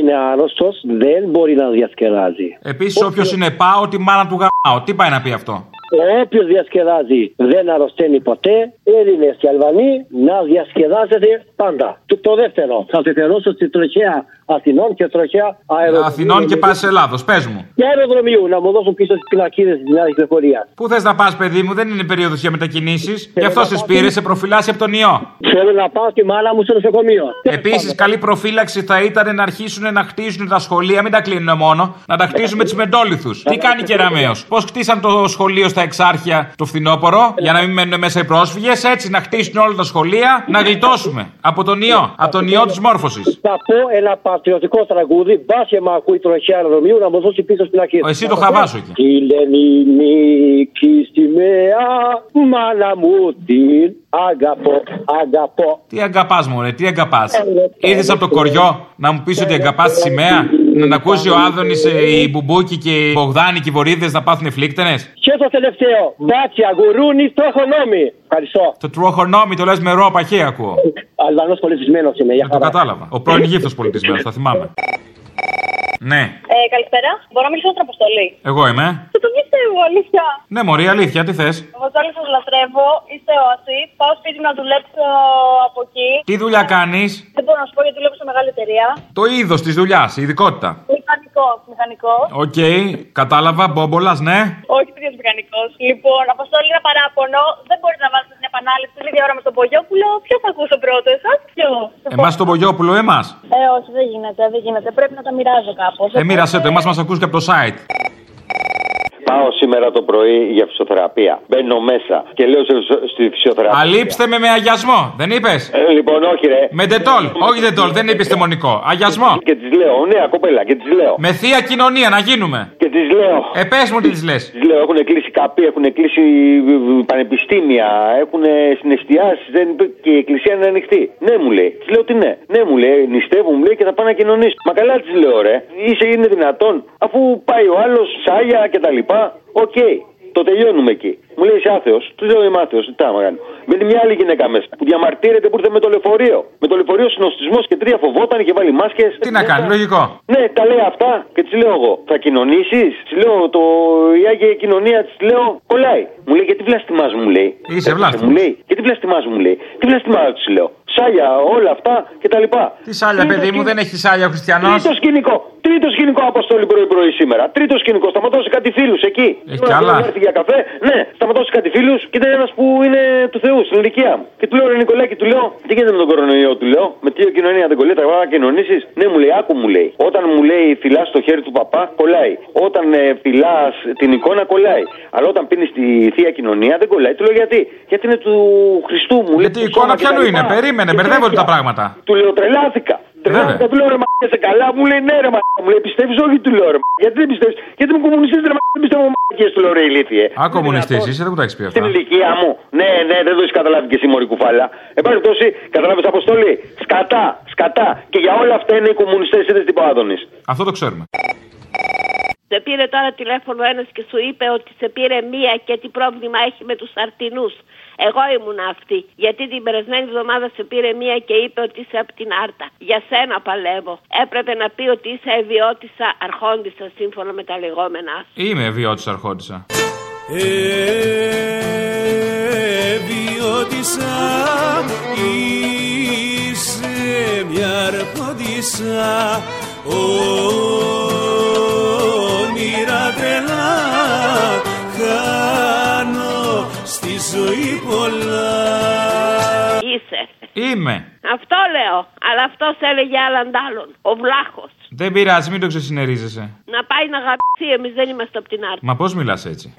είναι άρρωστος δεν μπορεί να διασκεδάζει. Επίσης, όποιος είναι πάω, τη μάνα του γαμάω. Τι πάει να πει αυτό. Όποιος διασκεδάζει δεν αρρωσταίνει ποτέ. Έλληνες και Αλβανοί να διασκεδάζετε πάντα. Το δεύτερο, θα αφιερώσω στη τροχέα Αθηνών και τροχέα αεροδρομίου. Αθηνών και πας Ελλάδος, πες μου. Και αεροδρομίου, να μου δώσουν πίσω τις πινακίδες της νέας κυκλοφορίας. Πού θες να πας, παιδί μου, δεν είναι περίοδος για μετακινήσεις. Γι' αυτό σε πήρε, σε προφυλάσσει από τον ιό. Θέλω να πάω στη μάνα μου στο νοσοκομείο. Επίσης, καλή προφύλαξη θα ήταν να αρχίσουν να χτίζουν τα σχολεία, μην τα κλείνουν μόνο, να τα χτίζουν με τις μεντόλιθους. Τι κάνει Κεραμέως, πώς χτίσαν το σχολείο στα Εξάρχεια το φθινόπωρο, για να μην μένουν μέσα οι πρόσφυγες, έτσι να χτίσουν όλα τα σχολεία, να γλιτώσουμε από τον ιό. Από τον ιό της μόρφωσης. Θα πω ένα πατριωτικό τραγούδι. Μπάσε μα ακούει τροχιά αεροδρομίου να μου δώσει πίσω στην αρχή. Εσύ το χαβάσου εκεί. Τη Λενινική σημαία, μάνα μου την αγαπώ, αγαπώ. Τι αγαπάς μωρέ, τι αγαπάς. Ήρθες από το κοριό να μου πεις ότι αγαπάς τη σημαία. Να ακούσει ο Άδωνης, οι Μπουμπούκοι και οι Μπογδάνοι και οι Βορίδες να πάθουν φλίκτενες. Και το τελευταίο. Μπάτσια, γουρούνι, τροχονόμι. Ευχαριστώ. Το τροχονόμι το λες με ρο παχύ, ακούω. Αλβανός πολιτισμένος είμαι, για χαρά. Το κατάλαβα. Ο πρώην Αιγύπτος πολιτισμένος, θα θυμάμαι. Ναι. Καλησπέρα. Μπορώ να μιλήσω στην Αποστολή. Εγώ είμαι. Θα το πιστεύω, αλήθεια. Ναι, μωρή, αλήθεια, τι θες. Αποστολή, σας λατρεύω. Είστε όσοι. Πάω σπίτι να δουλέψω από εκεί. Τι δουλειά κάνεις. Δεν μπορώ να σου πω γιατί δουλεύω σε μεγάλη εταιρεία. Το είδος της δουλειάς, η ειδικότητα. Μηχανικό. Οκ, κατάλαβα. Μπόμπολα, ναι. Όχι, τέτοιο μηχανικό. Λοιπόν, Αποστολή, ένα παράπονο. Δεν μπορείτε να βάλετε την επανάληψη την ίδια ώρα με τον Μπογιόπουλο. Ποιο θα ακούσω πρώτο, εσάς, ποιο. Εμάς τον Μπογιόπουλο, εμάς. Όχι, δεν γίνεται. Πρέπει να τα μοιράζω κάπου. Μοίρασέ το, εμάς μας ακούς και από το site. Πάω σήμερα το πρωί για φυσιοθεραπεία. Μπαίνω μέσα και λέω στη φυσιοθεραπεία. Αλείψτε με αγιασμό, δεν είπες. Λοιπόν, όχι ρε. Με Ντετόλ, όχι Ντετόλ, δεν είναι επιστημονικό. Αγιασμό. Και της λέω, νέα κοπέλα, και της λέω. Με θεία κοινωνία να γίνουμε. Και της λέω. Πες μου τι της λες. Της λέω, έχουν κλείσει καπί, έχουν κλείσει πανεπιστήμια, έχουν συναισθιάσεις και η εκκλησία είναι ανοιχτή. Ναι, μου λέει. Της λέω ότι ναι. Ναι, μου λέει, νηστεύω, μου λέει και θα πάω να κοινωνήσω. Μα καλά της λέω, ρε. Είναι δυνατόν αφού πάει ο άλλος, σάγια κτλ. Οκ, το τελειώνουμε εκεί. Μου λέει είσαι άθεος, του λέω είμαι άθεος, τι θα με κάνει. Μπαίνει μια άλλη γυναίκα μέσα που διαμαρτύρεται που ήρθε με το λεωφορείο. Με το λεωφορείο συνοστισμός και τρία φοβόταν, είχε βάλει μάσκες. Τι να κάνει, λογικό. Ναι, τα λέει αυτά και της λέω εγώ. Θα κοινωνήσεις, της λέω η Άγια Κοινωνία, της λέω κολλάει. Μου λέει γιατί βλαστιμάς μου λέει. Είσαι βλάστημας. Γιατί βλαστιμάς μου λέει. Τι βλαστιμάς της λέω. Σάλια, όλα αυτά κτλ. Τι σάλια, παιδί μου, δεν έχει σάλια ο χριστιανός. Τρίτο σκηνικό Αποστόλη πρωί σήμερα. Τρίτο σκηνικό, σταματώσε κάτι φίλους εκεί. Έχει κι άλλα. Έρθει για καφέ, ναι, σταματώσε κάτι φίλους και ήταν ένας που είναι του Θεού στην ηλικία μου. Και του λέω, ρε Νικολάκη, του λέω, τι γίνεται με τον κορονοϊό, του λέω, με τι κοινωνία δεν κολλεί, τραβά να κοινωνήσεις. Ναι, μου λέει, άκου μου λέει. Όταν μου λέει φυλάς το χέρι του παπά, κολλάει. Όταν φυλάς την εικόνα, κολλάει. Αλλά όταν πίνεις τη θεία κοινωνία δεν κολλάει. Του λέω γιατί είναι του Χριστού μου. Γιατί η εικόνα ποιανού είναι, περίμενε, μπερδεύονται τα πράγματα. Του λέω τρελάθηκα. Του λέω ρε μ*****, σε καλά, μου λέει ναι ρε μ*****, μου λέει πιστεύεις, όχι του λέω ρε μ*****, γιατί δεν πιστεύεις, γιατί είμαι κομμουνιστής ρε μ*****, δεν πιστεύω μ*****, του λέω ρε ηλίθιε. Α, κομμουνιστής είσαι, δεν μου τα έχεις πει αυτά. Στην ηλικία μου, ναι, δεν το έχεις καταλάβει και εσύ μωρή κουφάλα. Εν πάση περιπτώσει, καταλάβεις Αποστολή, σκατά, και για όλα αυτά είναι οι κομμουνιστές, είδες τύπο Άδωνης. Αυτό το ξέρουμε. Σε πήρε τώρα τηλέφωνο ένας και σου είπε ότι σε πήρε μία και τι πρόβλημα έχει με τους Αρτινούς. Εγώ ήμουν αυτή. Γιατί την περασμένη εβδομάδα σε πήρε μία και είπε ότι είσαι από την Άρτα. Για σένα παλεύω. Έπρεπε να πει ότι είσαι ευιώτισσα αρχόντισσα σύμφωνα με τα λεγόμενά σου. Είμαι ευιώτισσα αρχόντισσα. Ευιώτισσα είσαι μια αρχόντισσα. Όνειρα τρελά χάνω στις ζωή πολλά. Είσαι. Είμαι. Αυτό λέω. Αλλά αυτός έλεγε άλλαν τάλλον. Ο βλάχος. Δεν πειράζει, μην το ξεσυνερίζεσαι. Να πάει να γαμπηθεί, εμείς δεν είμαστε από την Άρτα. Μα πώς μιλάς έτσι.